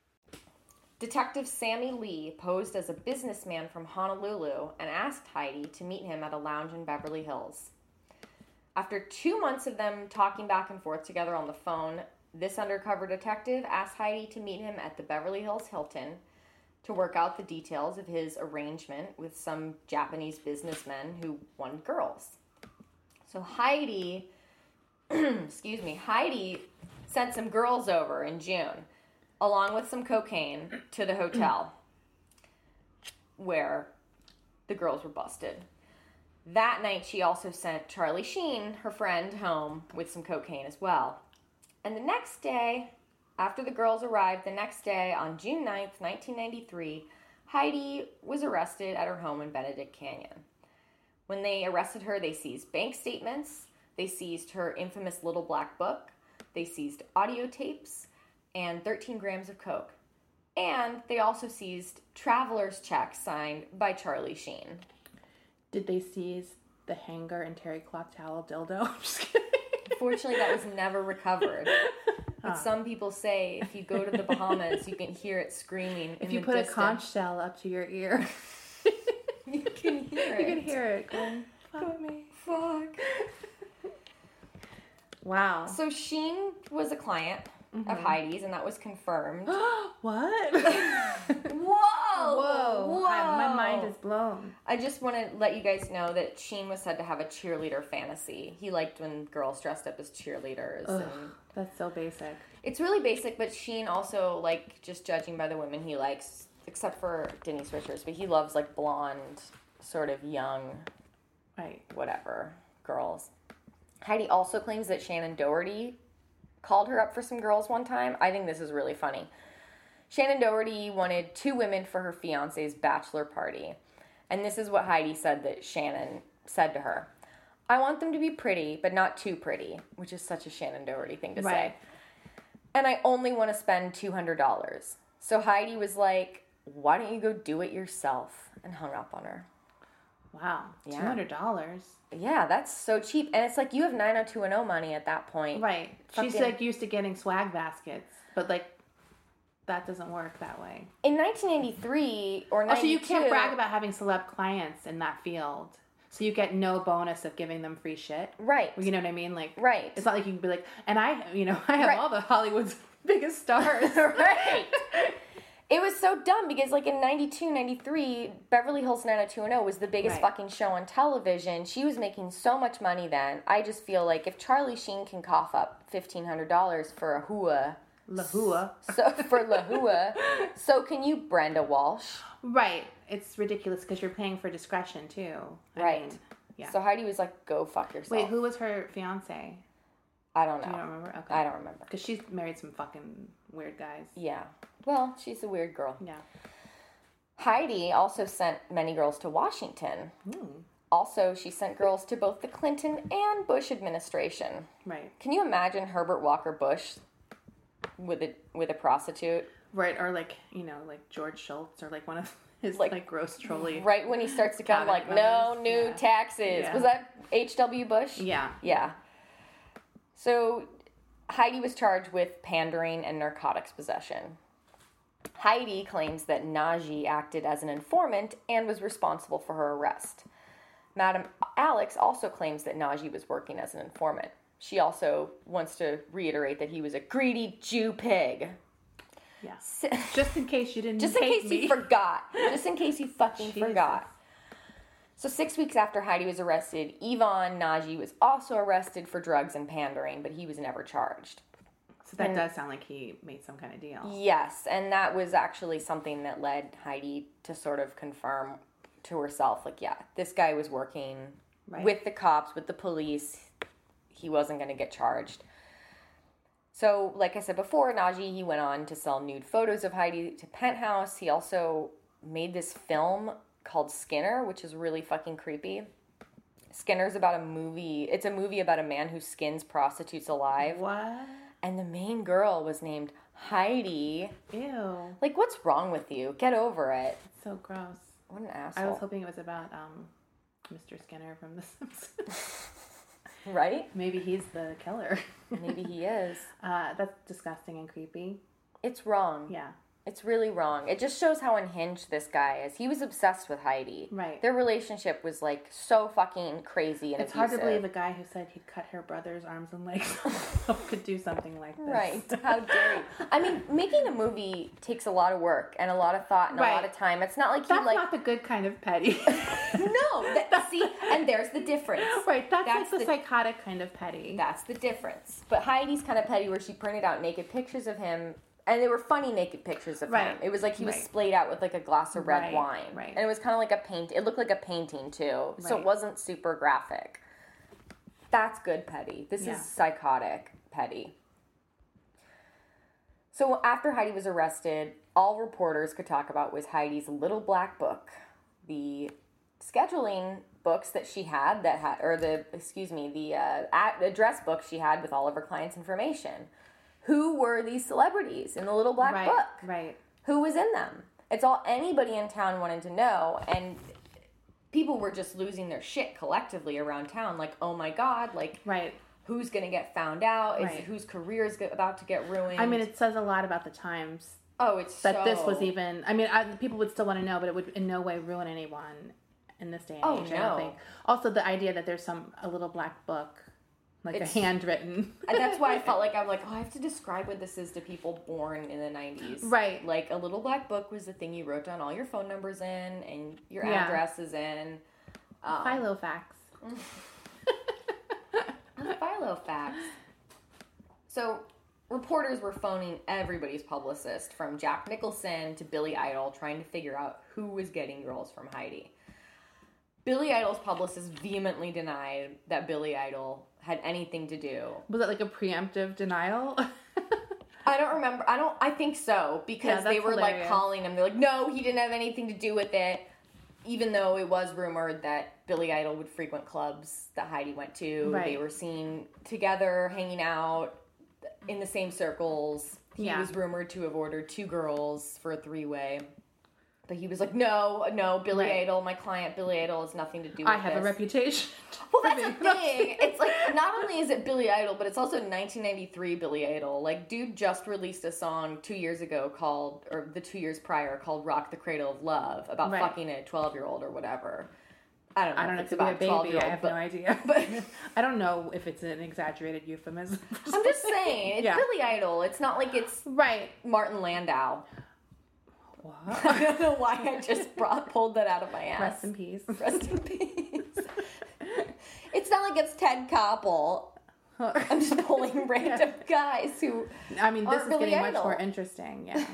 Detective Sammy Lee posed as a businessman from Honolulu and asked Heidi to meet him at a lounge in Beverly Hills. After two months of them talking back and forth together on the phone, this undercover detective asked Heidi to meet him at the Beverly Hills Hilton to work out the details of his arrangement with some Japanese businessmen who wanted girls. So Heidi, excuse me, Heidi sent some girls over in June, along with some cocaine, to the hotel where the girls were busted. That night, she also sent Charlie Sheen, her friend, home with some cocaine as well. And the next day, after the girls arrived, the next day, on June ninth, nineteen ninety-three, Heidi was arrested at her home in Benedict Canyon. When they arrested her, they seized bank statements, they seized her infamous little black book, they seized audio tapes, and thirteen grams of coke. And they also seized traveler's checks signed by Charlie Sheen. Did they seize the hanger and terry cloth towel dildo? I'm just kidding. Unfortunately, that was never recovered. But huh. Some people say if you go to the Bahamas, you can hear it screaming. If in you the put distance. A conch shell up to your ear, you can hear it. You can hear it going, fuck me. Fuck. Wow. So Sheen was a client. Mm-hmm. Of Heidi's, and that was confirmed. What? Whoa! Whoa! Whoa. I, my mind is blown. I just want to let you guys know that Sheen was said to have a cheerleader fantasy. He liked when girls dressed up as cheerleaders. Ugh, and that's so basic. It's really basic, but Sheen also, like, just judging by the women he likes, except for Denise Richards, but he loves, like, blonde, sort of young, right, whatever, girls. Heidi also claims that Shannen Doherty called her up for some girls one time. I think this is really funny. Shannen Doherty wanted two women for her fiancé's bachelor party. And this is what Heidi said that Shannen said to her. I want them to be pretty, but not too pretty, which is such a Shannen Doherty thing to right. say. And I only want to spend two hundred dollars. So Heidi was like, why don't you go do it yourself? And hung up on her. Wow. Yeah. two hundred dollars. Yeah, that's so cheap. And it's like you have nine oh two one oh money at that point. Right. Fucking. She's like used to getting swag baskets, but like that doesn't work that way. In nineteen ninety-three or ninety-two. Oh, so you can't brag about having celeb clients in that field. So you get no bonus of giving them free shit. Right. You know what I mean? Like, right. It's not like you can be like, and I, you know, I have right. all the Hollywood's biggest stars. Right. It was so dumb because, like, in ninety-two, ninety-three, Beverly Hills nine oh two one oh was the biggest right. fucking show on television. She was making so much money then. I just feel like if Charlie Sheen can cough up fifteen hundred dollars for a hua. La hua. So, for La hua. So can you, Brenda Walsh. Right. It's ridiculous because you're paying for discretion, too. I right. mean, yeah. So Heidi was like, go fuck yourself. Wait, who was her fiancé? I don't know. Do you don't remember? Okay. I don't remember. Because she's married some fucking weird guys. Yeah. Well, she's a weird girl. Yeah. Heidi also sent many girls to Washington. Mm. Also, she sent girls to both the Clinton and Bush administration. Right. Can you imagine Herbert Walker Bush with a with a prostitute? Right, or like, you know, like George Shultz or like one of his like, like gross trolley. Right when he starts to come like, no new yeah. taxes. Yeah. Was that H W Bush? Yeah. Yeah. So Heidi was charged with pandering and narcotics possession. Heidi claims that Nagy acted as an informant and was responsible for her arrest. Madame Alex also claims that Nagy was working as an informant. She also wants to reiterate that he was a greedy Jew pig. Yeah. So, just in case you didn't Just in case me. you forgot. Just in case you fucking Jesus. forgot. So six weeks after Heidi was arrested, Ivan Nagy was also arrested for drugs and pandering, but he was never charged. So that and, does sound like he made some kind of deal. Yes, and that was actually something that led Heidi to sort of confirm to herself, like, yeah, this guy was working right. with the cops, with the police. He wasn't going to get charged. So, like I said before, Nagy, he went on to sell nude photos of Heidi to Penthouse. He also made this film called Skinner, which is really fucking creepy. Skinner's about a movie. It's a movie about a man who skins prostitutes alive. What? And the main girl was named Heidi. Ew. Like, what's wrong with you? Get over it. It's so gross. What an asshole. I was hoping it was about um, Mister Skinner from The Simpsons. Right? Maybe he's the killer. Maybe he is. Uh, that's disgusting and creepy. It's wrong. Yeah. It's really wrong. It just shows how unhinged this guy is. He was obsessed with Heidi. Right. Their relationship was, like, so fucking crazy and it's abusive. It's hard to believe a guy who said he'd cut her brother's arms and legs could do something like this. Right. How dare you. I mean, making a movie takes a lot of work and a lot of thought and right. a lot of time. It's not like that's he, like... That's not the good kind of petty. No. That, see, and there's the difference. Right. That's, that's like the, the psychotic kind of petty. That's the difference. But Heidi's kind of petty where she printed out naked pictures of him. And they were funny naked pictures of right. him. It was like he was right. splayed out with like a glass of red right. wine. Right. And it was kind of like a paint. It looked like a painting too. Right. So it wasn't super graphic. That's good petty. This yeah. is psychotic petty. So after Heidi was arrested, all reporters could talk about was Heidi's little black book. The scheduling books that she had that had, or the, excuse me, the uh, address book she had with all of her clients' information. Who were these celebrities in the little black right, book? Right. Who was in them? It's all anybody in town wanted to know, and people were just losing their shit collectively around town. Like, oh my God, like, right. who's going to get found out? Right. Is, whose career is about to get ruined? I mean, it says a lot about the times. Oh, it's that so... this was even... I mean, I, people would still want to know, but it would in no way ruin anyone in this day and oh, age, no. I don't think. Also, the idea that there's some a little black book... Like it's, a handwritten. And that's why I felt like I'm like, oh, I have to describe what this is to people born in the nineties. Right. Like a little black book was the thing you wrote down all your phone numbers in and your yeah. addresses in. Um, Philofax. Philofax. So reporters were phoning everybody's publicist from Jack Nicholson to Billy Idol trying to figure out who was getting girls from Heidi. Billy Idol's publicist vehemently denied that Billy Idol had anything to do. Was it like a preemptive denial? I don't remember. I don't. I think so, because yeah, they were hilarious. Like calling him. They're like, no, he didn't have anything to do with it. Even though it was rumored that Billy Idol would frequent clubs that Heidi went to. Right. They were seen together, hanging out in the same circles. He yeah. was rumored to have ordered two girls for a three-way. But he was like, no, no, Billy right. Idol, my client Billy Idol has nothing to do with I have this. A reputation. Well, that's the thing. It's like, not only is it Billy Idol, but it's also nineteen ninety-three Billy Idol. Like, dude just released a song two years ago called, or the two years prior, called Rock the Cradle of Love, about right. fucking a twelve-year-old or whatever. I don't know I don't if it's about a baby. I have but, no idea. But I don't know if it's an exaggerated euphemism. I'm just saying, it's yeah. Billy Idol. It's not like it's right. Martin Landau. What? I don't know why I just brought, pulled that out of my ass. Rest in peace. Rest in peace. It's not like it's Ted Koppel. Huh. I'm just pulling random yeah. guys who. I mean, this is Billy getting Idol. Much more interesting. Yeah,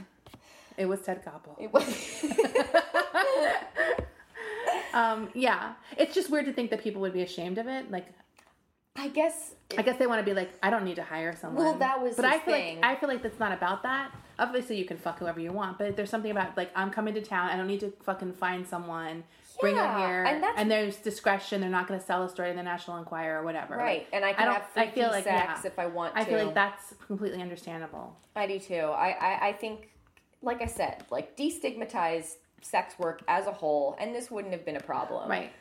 it was Ted Koppel. It was. Um, yeah, it's just weird to think that people would be ashamed of it. Like, I guess, it, I guess they want to be like, I don't need to hire someone. Well, that was, but I feel thing. like I feel like that's not about that. Obviously, you can fuck whoever you want, but there's something about like, I'm coming to town. I don't need to fucking find someone, yeah, bring them here, and, that's, and there's discretion. They're not going to sell a story in the National Enquirer or whatever, right? And I can I have free I feel like, sex yeah, if I want. I to. I feel like that's completely understandable. I do too. I, I, I think, like I said, like destigmatize sex work as a whole, and this wouldn't have been a problem. Right.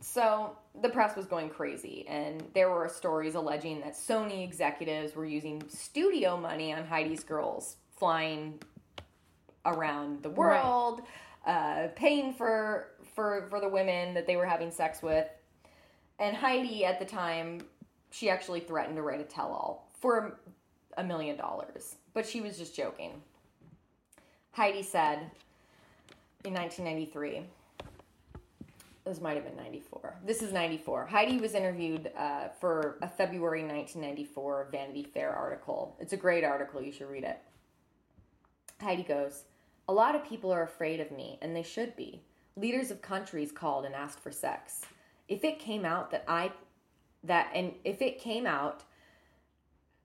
So the press was going crazy, and there were stories alleging that Sony executives were using studio money on Heidi's girls, flying around the world, right. uh, paying for, for, for the women that they were having sex with. And Heidi, at the time, she actually threatened to write a tell-all for a million dollars. But she was just joking. Heidi said... In nineteen ninety-three, this might have been ninety-four. This is ninety-four. Heidi was interviewed uh, for a February nineteen ninety-four Vanity Fair article. It's a great article. You should read it. Heidi goes, "A lot of people are afraid of me, and they should be. Leaders of countries called and asked for sex. If it came out that I, that, and if it came out,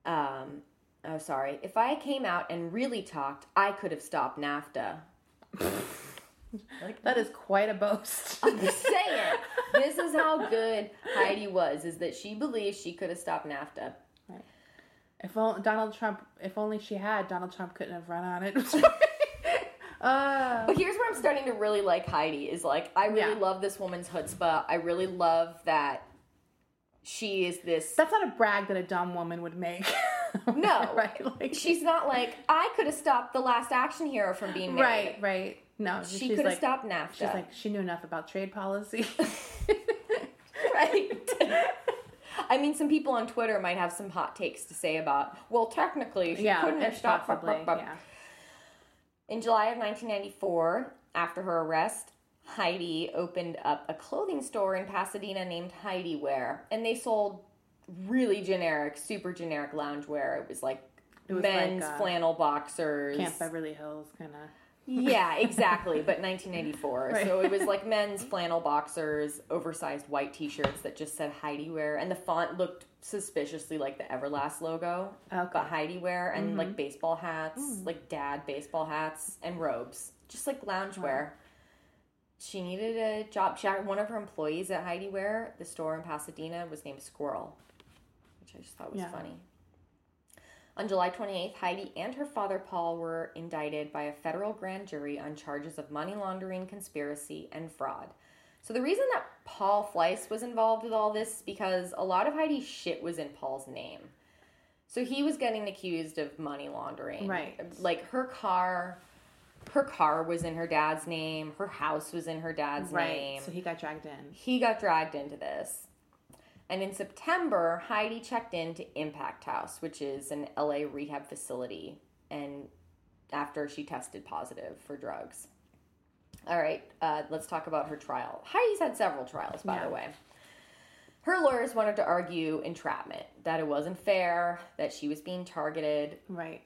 um, oh, sorry. If I came out and really talked, I could have stopped NAFTA." Like, that is quite a boast. I'm just saying. This is how good Heidi was, is that she believed she could have stopped NAFTA. Right. If only Donald Trump, if only she had, Donald Trump couldn't have run on it. uh. But here's where I'm starting to really like Heidi, is like, I really yeah. love this woman's chutzpah. I really love that she is this. That's not a brag that a dumb woman would make. No. Right? Like, she's not like, I could have stopped the last action hero from being made. Right, right. No, she could have like, stopped NAFTA. She's like, she knew enough about trade policy. Right. I mean, some people on Twitter might have some hot takes to say about, well, technically, she yeah, couldn't have stopped. Possibly, yeah. In July of nineteen ninety-four, after her arrest, Heidi opened up a clothing store in Pasadena named Heidi Wear. And they sold really generic, super generic loungewear. It was like it was men's like, uh, flannel boxers. Camp Beverly Hills kind of. Yeah, exactly, but nineteen ninety-four. Right. So it was like men's flannel boxers, oversized white t-shirts that just said Heidi Wear, and the font looked suspiciously like the Everlast logo, okay. But Heidi Wear, and mm-hmm. like baseball hats, mm. like dad baseball hats, and robes, just like loungewear. Wow. She needed a job. She, one of her employees at Heidi Wear, the store in Pasadena, was named Squirrel, which I just thought was yeah. funny. On July twenty-eighth, Heidi and her father, Paul, were indicted by a federal grand jury on charges of money laundering, conspiracy, and fraud. So the reason that Paul Fleiss was involved with all this is because a lot of Heidi's shit was in Paul's name. So he was getting accused of money laundering. Right. Like, her car, her car was in her dad's name. Her house was in her dad's right. name. So he got dragged in. He got dragged into this. And in September, Heidi checked into Impact House, which is an L A rehab facility, and after she tested positive for drugs. All right, uh, let's talk about her trial. Heidi's had several trials, by yeah. the way. Her lawyers wanted to argue entrapment, that it wasn't fair, that she was being targeted. Right.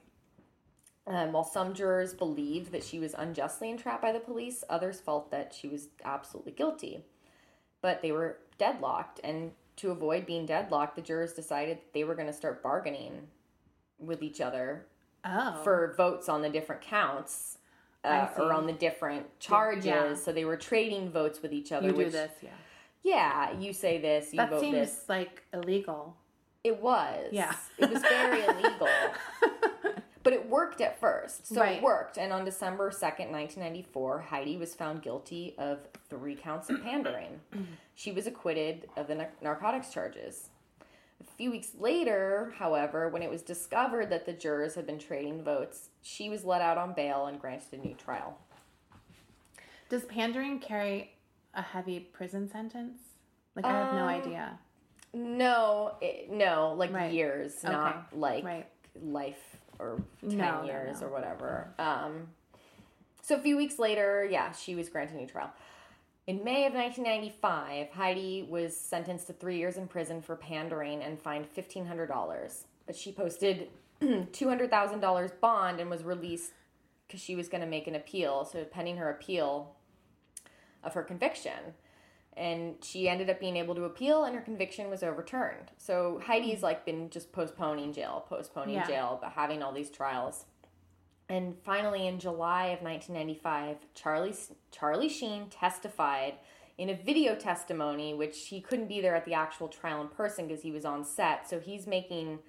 Um, while some jurors believed that she was unjustly entrapped by the police, others felt that she was absolutely guilty. But they were deadlocked, and To avoid being deadlocked, the jurors decided that they were going to start bargaining with each other oh. for votes on the different counts uh, or on the different charges. Yeah. So they were trading votes with each other. You which, do this, yeah. Yeah, you say this, you that vote this. That seems, like, illegal. It was. Yeah. It was very illegal. But it worked at first. So right. it worked. And on December second, nineteen ninety-four, Heidi was found guilty of three counts of pandering. She was acquitted of the na- narcotics charges. A few weeks later, however, when it was discovered that the jurors had been trading votes, she was let out on bail and granted a new trial. Does pandering carry a heavy prison sentence? Like, I have um, no idea. No. It, no. Like, right. years. Okay. Not, like, right. life. Or ten no, years no, no. or whatever. Um, so a few weeks later, yeah, she was granted a new trial. In May of nineteen ninety-five, Heidi was sentenced to three years in prison for pandering and fined fifteen hundred dollars. But she posted two hundred thousand dollars bond and was released because she was going to make an appeal. So pending her appeal of her conviction. And she ended up being able to appeal, and her conviction was overturned. So Heidi's, like, been just postponing jail, postponing yeah. jail, but having all these trials. And finally, in July of nineteen ninety-five, Charlie Charlie Sheen testified in a video testimony, which he couldn't be there at the actual trial in person because he was on set. So he's making,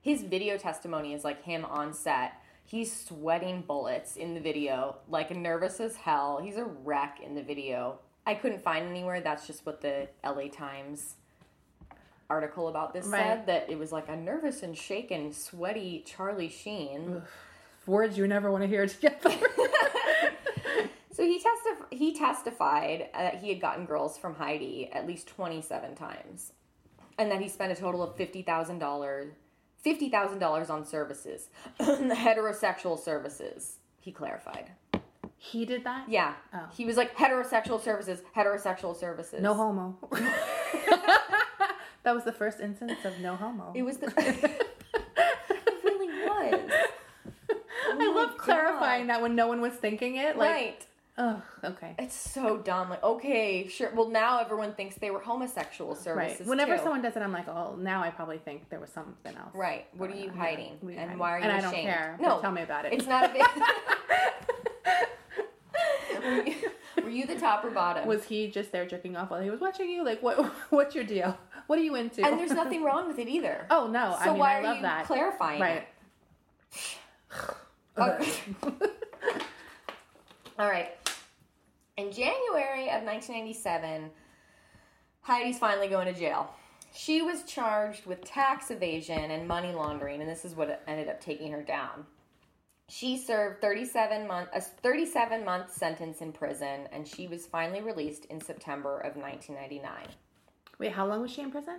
his video testimony is, like, him on set. He's sweating bullets in the video, like, nervous as hell. He's a wreck in the video. I couldn't find anywhere. That's just what the L A Times article about this right. said, that it was like a nervous and shaken, sweaty Charlie Sheen. Ugh. Words you never want to hear together. So he, testif- he testified that he had gotten girls from Heidi at least twenty-seven times, and that he spent a total of fifty thousand dollars fifty thousand dollars on services, heterosexual services, he clarified. He did that? Yeah. Oh. He was like, heterosexual services, heterosexual services. No homo. That was the first instance of no homo. It was the... It really was. Oh, I love God. Clarifying that when no one was thinking it. Like, right. Oh, okay. It's so dumb. Like, okay, sure. Well, now everyone thinks they were homosexual services, right. Whenever too. Someone does it, I'm like, oh, now I probably think there was something else. Right. What are you on. Hiding? Yeah. And hiding. Why are you and ashamed? And I don't care. No. Tell me about it. It's not a big... Were you, were you the top or bottom? Was he just there jerking off while he was watching you? Like, what? What's your deal? What are you into? And there's nothing wrong with it either. Oh, no. So I mean, why I are love you that. Clarifying right. it? Okay. All right. In January of nineteen ninety-seven, Heidi's finally going to jail. She was charged with tax evasion and money laundering, and this is what ended up taking her down. She served thirty-seven month, a thirty-seven month sentence in prison, and she was finally released in September of nineteen ninety-nine. Wait, how long was she in prison?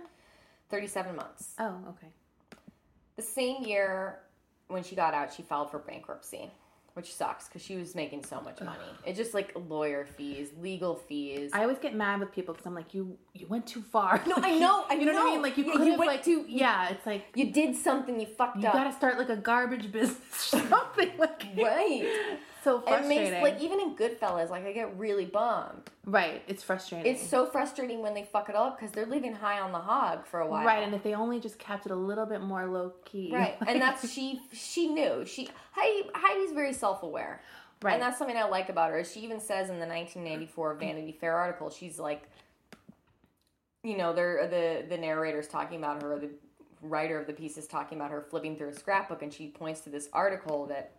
thirty-seven months. Oh, okay. The same year when she got out, she filed for bankruptcy, which sucks because she was making so much money. It's just like lawyer fees, legal fees. I always get mad with people because I'm like, you you went too far. No, I know. I you know, know what I mean? Like, you yeah, could have, like, too, yeah, it's like... You did something, you fucked you up. You gotta start, like, a garbage business or something. Like, right. So frustrating. It makes, like, even in Goodfellas, like, I get really bummed. Right. It's frustrating. It's so frustrating when they fuck it up because they're living high on the hog for a while. Right. And if they only just kept it a little bit more low key. Right. Like... And that's, she she knew. She Heidi, Heidi's very self-aware. Right. And that's something I like about her. She even says in the nineteen ninety-four Vanity Fair article, she's like, you know, they're, the, the narrator's talking about her, or the writer of the piece is talking about her flipping through a scrapbook, and she points to this article that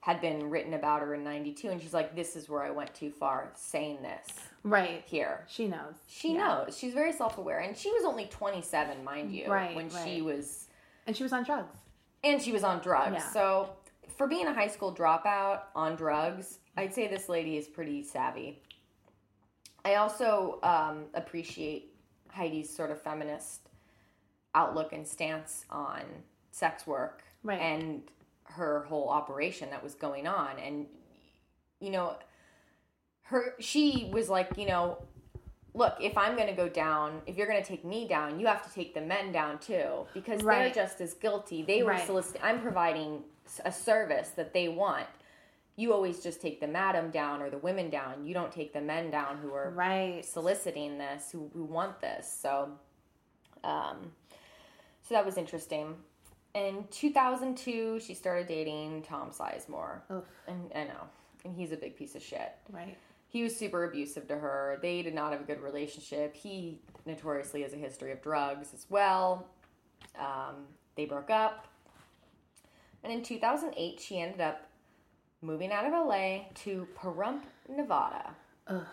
had been written about her in ninety-two, and she's like, this is where I went too far saying this. Right. Here. She knows. She yeah. knows. She's very self-aware. And she was only twenty-seven, mind you, right, when right. she was... And she was on drugs. And she was on drugs. Yeah. So, for being a high school dropout on drugs, I'd say this lady is pretty savvy. I also um, appreciate Heidi's sort of feminist outlook and stance on sex work. Right. And... her whole operation that was going on, and you know, her she was like, you know, look, if I'm going to go down, if you're going to take me down, you have to take the men down too, because right. they're just as guilty. They were right. soliciting. I'm providing a service that they want. You always just take the madam down or the women down. You don't take the men down who are right. soliciting this, who, who want this. So Um, so that was interesting. In two thousand two, she started dating Tom Sizemore. Oof. And I know. And he's a big piece of shit. Right. He was super abusive to her. They did not have a good relationship. He notoriously has a history of drugs as well. Um, they broke up. And in two thousand eight, she ended up moving out of L A to Pahrump, Nevada. Ugh.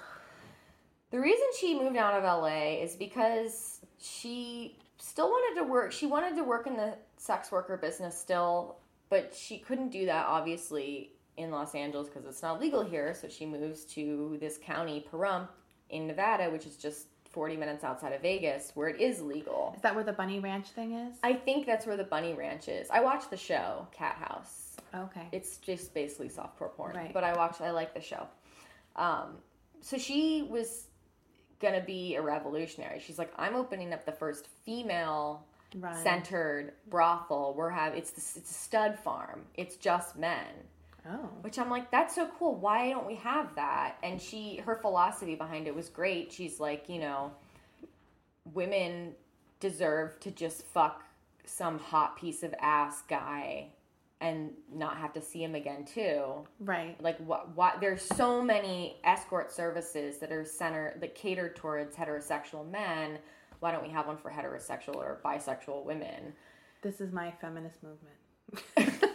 The reason she moved out of L A is because she still wanted to work. She wanted to work in the sex worker business still, but she couldn't do that, obviously, in Los Angeles because it's not legal here. So she moves to this county, Pahrump, in Nevada, which is just forty minutes outside of Vegas, where it is legal. Is that where the Bunny Ranch thing is? I think that's where the Bunny Ranch is. I watched the show, Cat House. Okay. It's just basically softcore porn. Right. But I watched, I like the show. Um, so she was going to be a revolutionary. She's like, I'm opening up the first female-centered right. brothel. We're have it's the, it's a stud farm. It's just men. Oh. Which I'm like, that's so cool. Why don't we have that? And she, her philosophy behind it was great. She's like, you know, women deserve to just fuck some hot piece of ass guy and not have to see him again too. Right. Like, what? What? There's so many escort services that are center that cater towards heterosexual men. Why don't we have one for heterosexual or bisexual women? This is my feminist movement.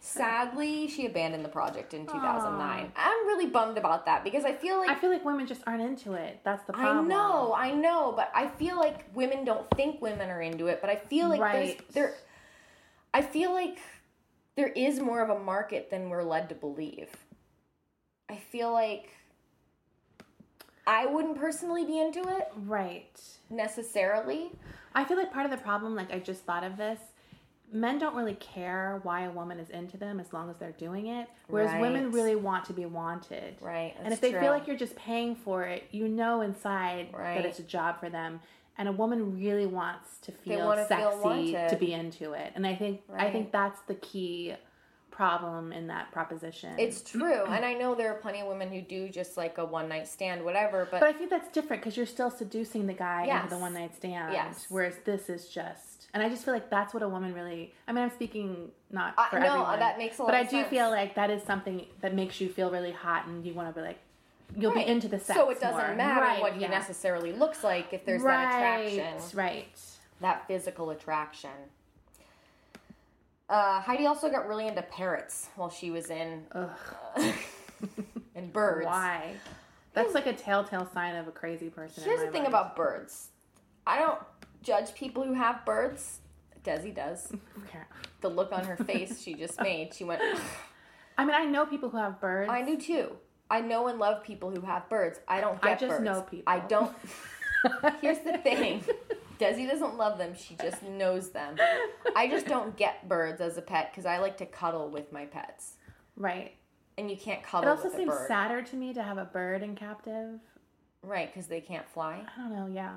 Sadly, she abandoned the project in two thousand nine. Aww. I'm really bummed about that because I feel like... I feel like women just aren't into it. That's the problem. I know, I know, but I feel like women don't think women are into it, but I feel like right. there's... there, I feel like there is more of a market than we're led to believe. I feel like I wouldn't personally be into it. Right. Necessarily. I feel like part of the problem, like I just thought of this, men don't really care why a woman is into them as long as they're doing it, whereas right. women really want to be wanted. Right, that's and if they true. Feel like you're just paying for it, you know inside right. that it's a job for them, and a woman really wants to feel sexy feel to be into it. And I think right. I think that's the key problem in that proposition. It's true, and I know there are plenty of women who do just like a one night stand, whatever. But but I think that's different because you're still seducing the guy yes. into the one night stand. Yes, whereas this is just. And I just feel like that's what a woman really... I mean, I'm speaking not for uh, no, everyone. No, that makes a lot of sense. But I do feel like that is something that makes you feel really hot and you want to be like... You'll right. be into the sex more. So it doesn't more. Matter right, what yeah. he necessarily looks like if there's right, that attraction. Right, that physical attraction. Uh, Heidi also got really into parrots while she was in... Ugh. Uh, and birds. Why? That's like a telltale sign of a crazy person. Here's the thing mind. About birds. I don't... judge people who have birds. Desi does. Okay. The look on her face she just made. She went... I mean, I know people who have birds. I do too. I know and love people who have birds. I don't get birds. I just birds. Know people. I don't... Here's the thing. Desi doesn't love them. She just knows them. I just don't get birds as a pet because I like to cuddle with my pets. Right. And you can't cuddle with a bird. It also seems sadder to me to have a bird in captive. Right, because they can't fly. I don't know, yeah.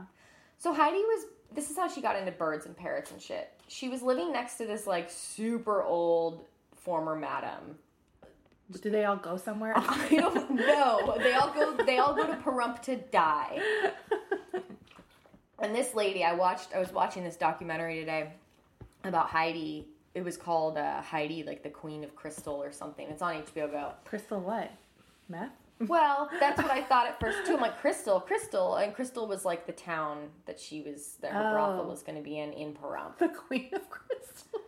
So Heidi was... This is how she got into birds and parrots and shit. She was living next to this, like, super old former madam. Do they all go somewhere? I don't know. They all go They all go to Pahrump to die. And this lady, I watched, I was watching this documentary today about Heidi. It was called uh, Heidi, like, the Queen of Crystal or something. It's on H B O Go. Crystal what? Meth? Well, that's what I thought at first, too. I'm like, Crystal, Crystal. And Crystal was, like, the town that she was, that her oh. brothel was going to be in, in Pahrump. The Queen of Crystal.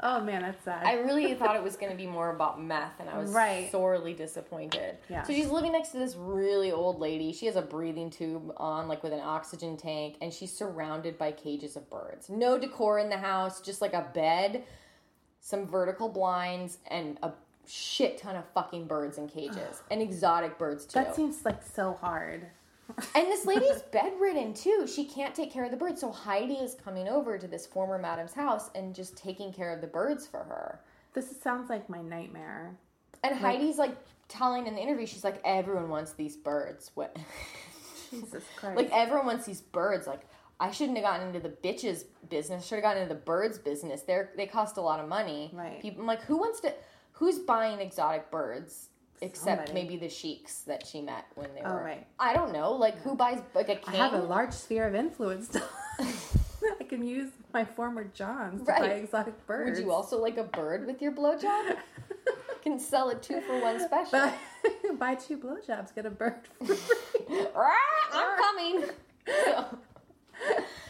Oh, man, that's sad. I really thought it was going to be more about meth, and I was right. sorely disappointed. Yeah. So she's living next to this really old lady. She has a breathing tube on, like, with an oxygen tank, and she's surrounded by cages of birds. No decor in the house, just, like, a bed, some vertical blinds, and a shit ton of fucking birds in cages. Ugh. And exotic birds too. That seems like so hard. And this lady's bedridden too. She can't take care of the birds. So Heidi is coming over to this former madam's house and just taking care of the birds for her. This sounds like my nightmare. And like, Heidi's like telling in the interview, she's like, everyone wants these birds. What? Jesus Christ. Like everyone wants these birds. Like I shouldn't have gotten into the bitches business. Should have gotten into the birds business. They're they cost a lot of money. Right. People, I'm like, who wants to? Who's buying exotic birds except Somebody. Maybe the sheiks that she met when they oh, were... Right. I don't know. Like, yeah. Who buys, like, a king? I have a large sphere of influence. I can use my former Johns to right. buy exotic birds. Would you also like a bird with your blowjob? Can sell a two for one special. Buy, buy two blowjobs, get a bird for free. I'm coming. So,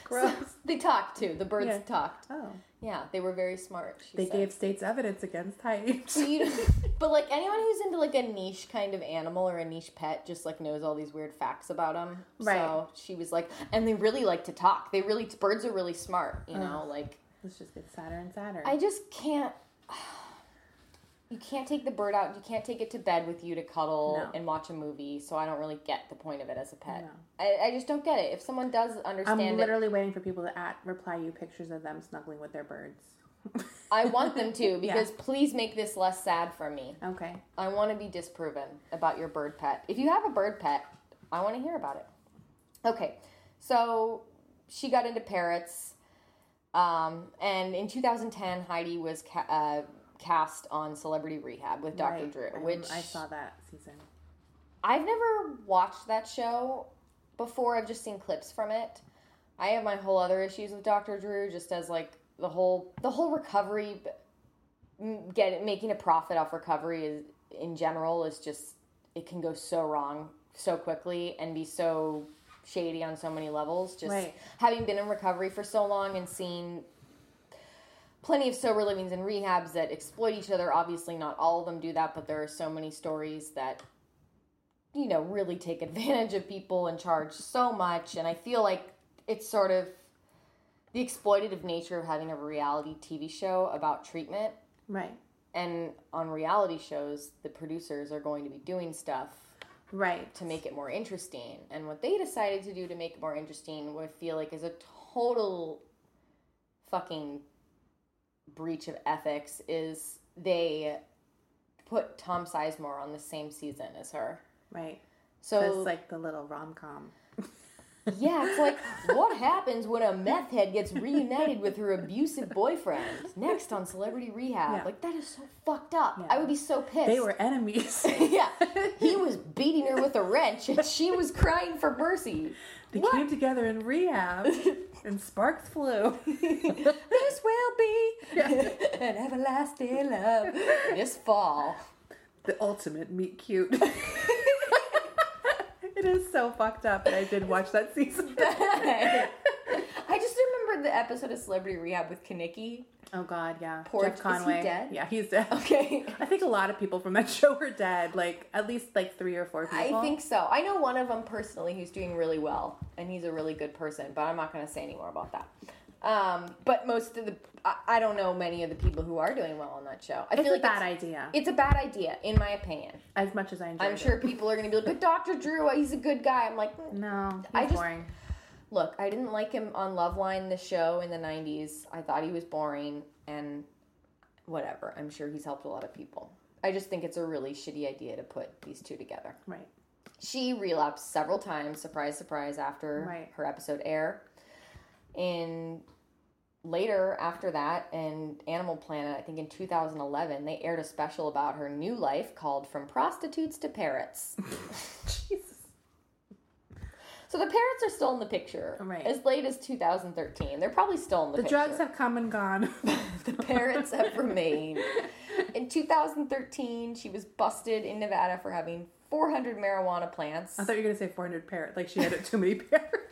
gross. So they talked too. The birds yeah. talked. Oh. Yeah, they were very smart. She they said. gave state's evidence against Heidi. So you know, but like anyone who's into like a niche kind of animal or a niche pet just like knows all these weird facts about them. Right. So she was like, and they really like to talk. They really, birds are really smart, you know, oh. like. Let's just get sadder and sadder. I just can't. You can't take the bird out. You can't take it to bed with you to cuddle no. and watch a movie. So I don't really get the point of it as a pet. No. I, I just don't get it. If someone does understand it. I'm literally it, waiting for people to at, reply you pictures of them snuggling with their birds. I want them to because yeah. please make this less sad for me. Okay. I want to be disproven about your bird pet. If you have a bird pet, I want to hear about it. Okay. So she got into parrots. Um, and in two thousand ten, Heidi was... Ca- uh, cast on Celebrity Rehab with Doctor Right. Drew, which... I saw that season. I've never watched that show before. I've just seen clips from it. I have my whole other issues with Doctor Drew, just as, like, the whole the whole recovery... Get, making a profit off recovery is in general is just... It can go so wrong so quickly and be so shady on so many levels. Just Right. having been in recovery for so long and seen... Plenty of sober livings and rehabs that exploit each other. Obviously, not all of them do that, but there are so many stories that, you know, really take advantage of people and charge so much. And I feel like it's sort of the exploitative nature of having a reality T V show about treatment. Right. And on reality shows, the producers are going to be doing stuff right. to make it more interesting. And what they decided to do to make it more interesting, what I feel like is a total fucking... breach of ethics is they put Tom Sizemore on the same season as her. Right. So, so it's like the little rom-com. Yeah, it's like, what happens when a meth head gets reunited with her abusive boyfriend? Next on Celebrity Rehab. Yeah. Like, that is so fucked up. Yeah. I would be so pissed. They were enemies. Yeah. He was beating her with a wrench, and she was crying for mercy. They what? came together in rehab, and sparks flew. This will be yeah. an everlasting love this fall. The ultimate meet cute. It is so fucked up, and I did watch that season. I just remembered the episode of Celebrity Rehab with Kanicki. Oh, God, yeah. Poor Jeff Conway. Is he dead? Yeah, he's dead. Okay. I think a lot of people from that show were dead. Like, at least, like, three or four people. I think so. I know one of them personally who's doing really well, and he's a really good person, but I'm not going to say any more about that. Um, but most of the... I, I don't know many of the people who are doing well on that show. I it's feel like a bad it's, idea. It's a bad idea, in my opinion. As much as I enjoy it. I'm sure people are going to be like, but Doctor Drew, he's a good guy. I'm like... No, he's I just, boring. Look, I didn't like him on Loveline, the show, in the nineties. I thought he was boring, and whatever. I'm sure he's helped a lot of people. I just think it's a really shitty idea to put these two together. Right. She relapsed several times, surprise, surprise, after right. her episode air. In... Later, after that, and Animal Planet, I think in two thousand eleven, they aired a special about her new life called From Prostitutes to Parrots. Jesus. So the parrots are still in the picture. Right. As late as two thousand thirteen. They're probably still in the, the picture. The drugs have come and gone. The parrots have remained. In two thousand thirteen, she was busted in Nevada for having four hundred marijuana plants. I thought you were going to say four hundred parrots. Like she had too many parrots.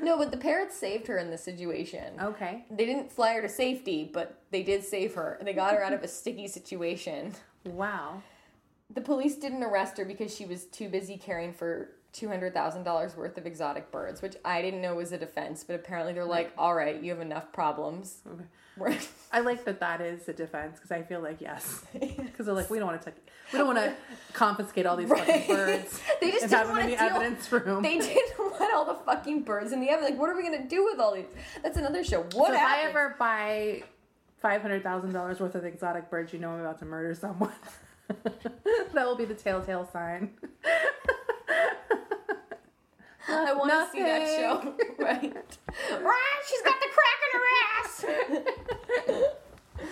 No, but the parrots saved her in this situation. Okay. They didn't fly her to safety, but they did save her. They got her out of a sticky situation. Wow. The police didn't arrest her because she was too busy caring for two hundred thousand dollars worth of exotic birds, which I didn't know was a defense, but apparently they're like, all right, you have enough problems. Okay. I like that that is a defense, because I feel like, yes. Because they're like, we don't want to take, we don't want to confiscate all these right. fucking birds. They just didn't want to deal. Evidence room. They didn't want all the fucking birds in the evidence. Like, what are we going to do with all these? That's another show. What so if I ever buy five hundred thousand dollars worth of exotic birds, you know I'm about to murder someone. That will be the telltale sign. I want Nothing. to see that show. Right. Right? She's got the crack in her ass!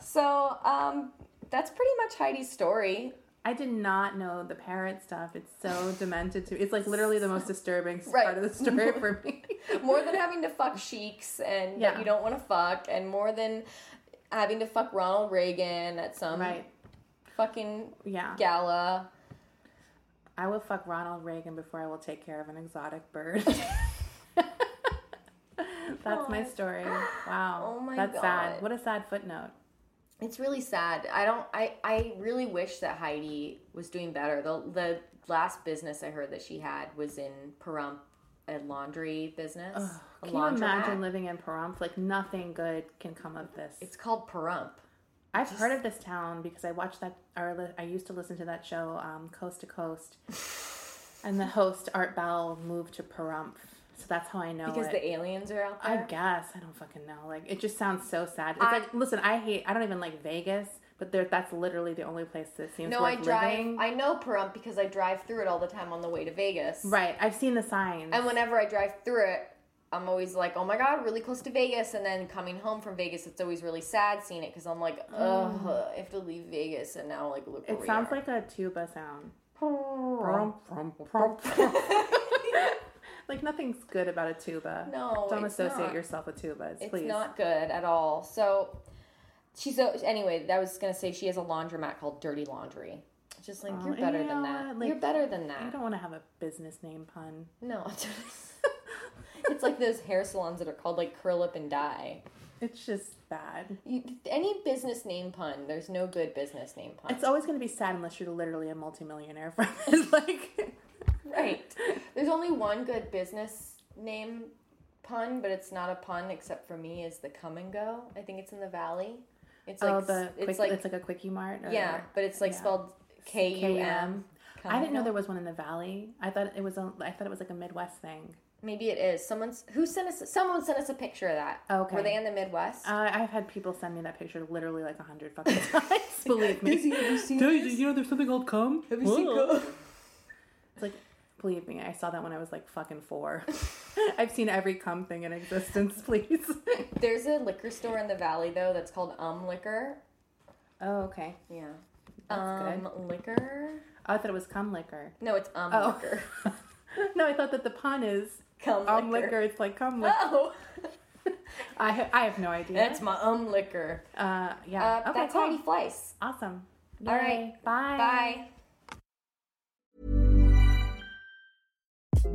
So, um, that's pretty much Heidi's story. I did not know the parrot stuff. It's so demented to me. It's like literally the most disturbing right. part of the story for me. More than having to fuck sheiks and yeah. that you don't want to fuck, and more than having to fuck Ronald Reagan at some right. fucking yeah. gala. I will fuck Ronald Reagan before I will take care of an exotic bird. That's my story. Wow. Oh my That's God. Sad. What a sad footnote. It's really sad. I don't. I, I really wish that Heidi was doing better. The the last business I heard that she had was in Pahrump, a laundry business. Ugh, a can you imagine living in Pahrump? Like nothing good can come of this. It's called Pahrump. I've Just... heard of this town because I watched that. Or I used to listen to that show, um, Coast to Coast, and the host Art Bell moved to Pahrump. So that's how I know because it. The aliens are out there? I guess. I don't fucking know. Like, it just sounds so sad. It's I, like, listen, I hate, I don't even like Vegas, but there, that's literally the only place that seems no, worth I drive, living. I know Pahrump because I drive through it all the time on the way to Vegas. Right. I've seen the signs. And whenever I drive through it, I'm always like, oh my God, really close to Vegas. And then coming home from Vegas, it's always really sad seeing it because I'm like, ugh, mm. I have to leave Vegas and now, like, look it over It sounds here. Like a tuba sound. Pahrump, Pahrump, Pahrump. Like, nothing's good about a tuba. No, Don't it's associate not. yourself with tubas, it's please. It's not good at all. So, she's... A, anyway, I was going to say she has a laundromat called Dirty Laundry. It's just like, oh, you're better you than know, that. Like, you're better than that. I don't want to have a business name pun. No. It's like those hair salons that are called, like, Curl Up and Dye. It's just bad. You, any business name pun, there's no good business name pun. It's always going to be sad unless you're literally a multimillionaire from it. Like... Right. There's only one good business name pun, but it's not a pun except for me, is the Come and Go. I think it's in the Valley. It's like, oh, the it's, quick, like it's like a Quickie Mart. Or, yeah, but it's like yeah. spelled K U M. I didn't know there was one in the Valley. I thought it was a, I thought it was like a Midwest thing. Maybe it is. Someone's who sent us. Someone sent us a picture of that. Okay. Were they in the Midwest? Uh, I've had people send me that picture literally like a hundred fucking times. Believe me. Desi, have you seen Desi, this? You know, there's something called Come. Have you Whoa. seen Come? It's like, believe me, I saw that when I was like fucking four. I've seen every cum thing in existence, please. There's a liquor store in the Valley, though, that's called Um Liquor. Oh, okay. Yeah. That's um good. Liquor? Oh, I thought it was cum liquor. No, it's Um oh. Liquor. No, I thought that the pun is cum Um liquor. liquor. It's like cum liquor. Oh. I, ha- I have no idea. That's my Um Liquor. Uh, yeah. Uh, okay, that's cool. Heidi Fleiss. Awesome. Yay. All right. Bye. Bye.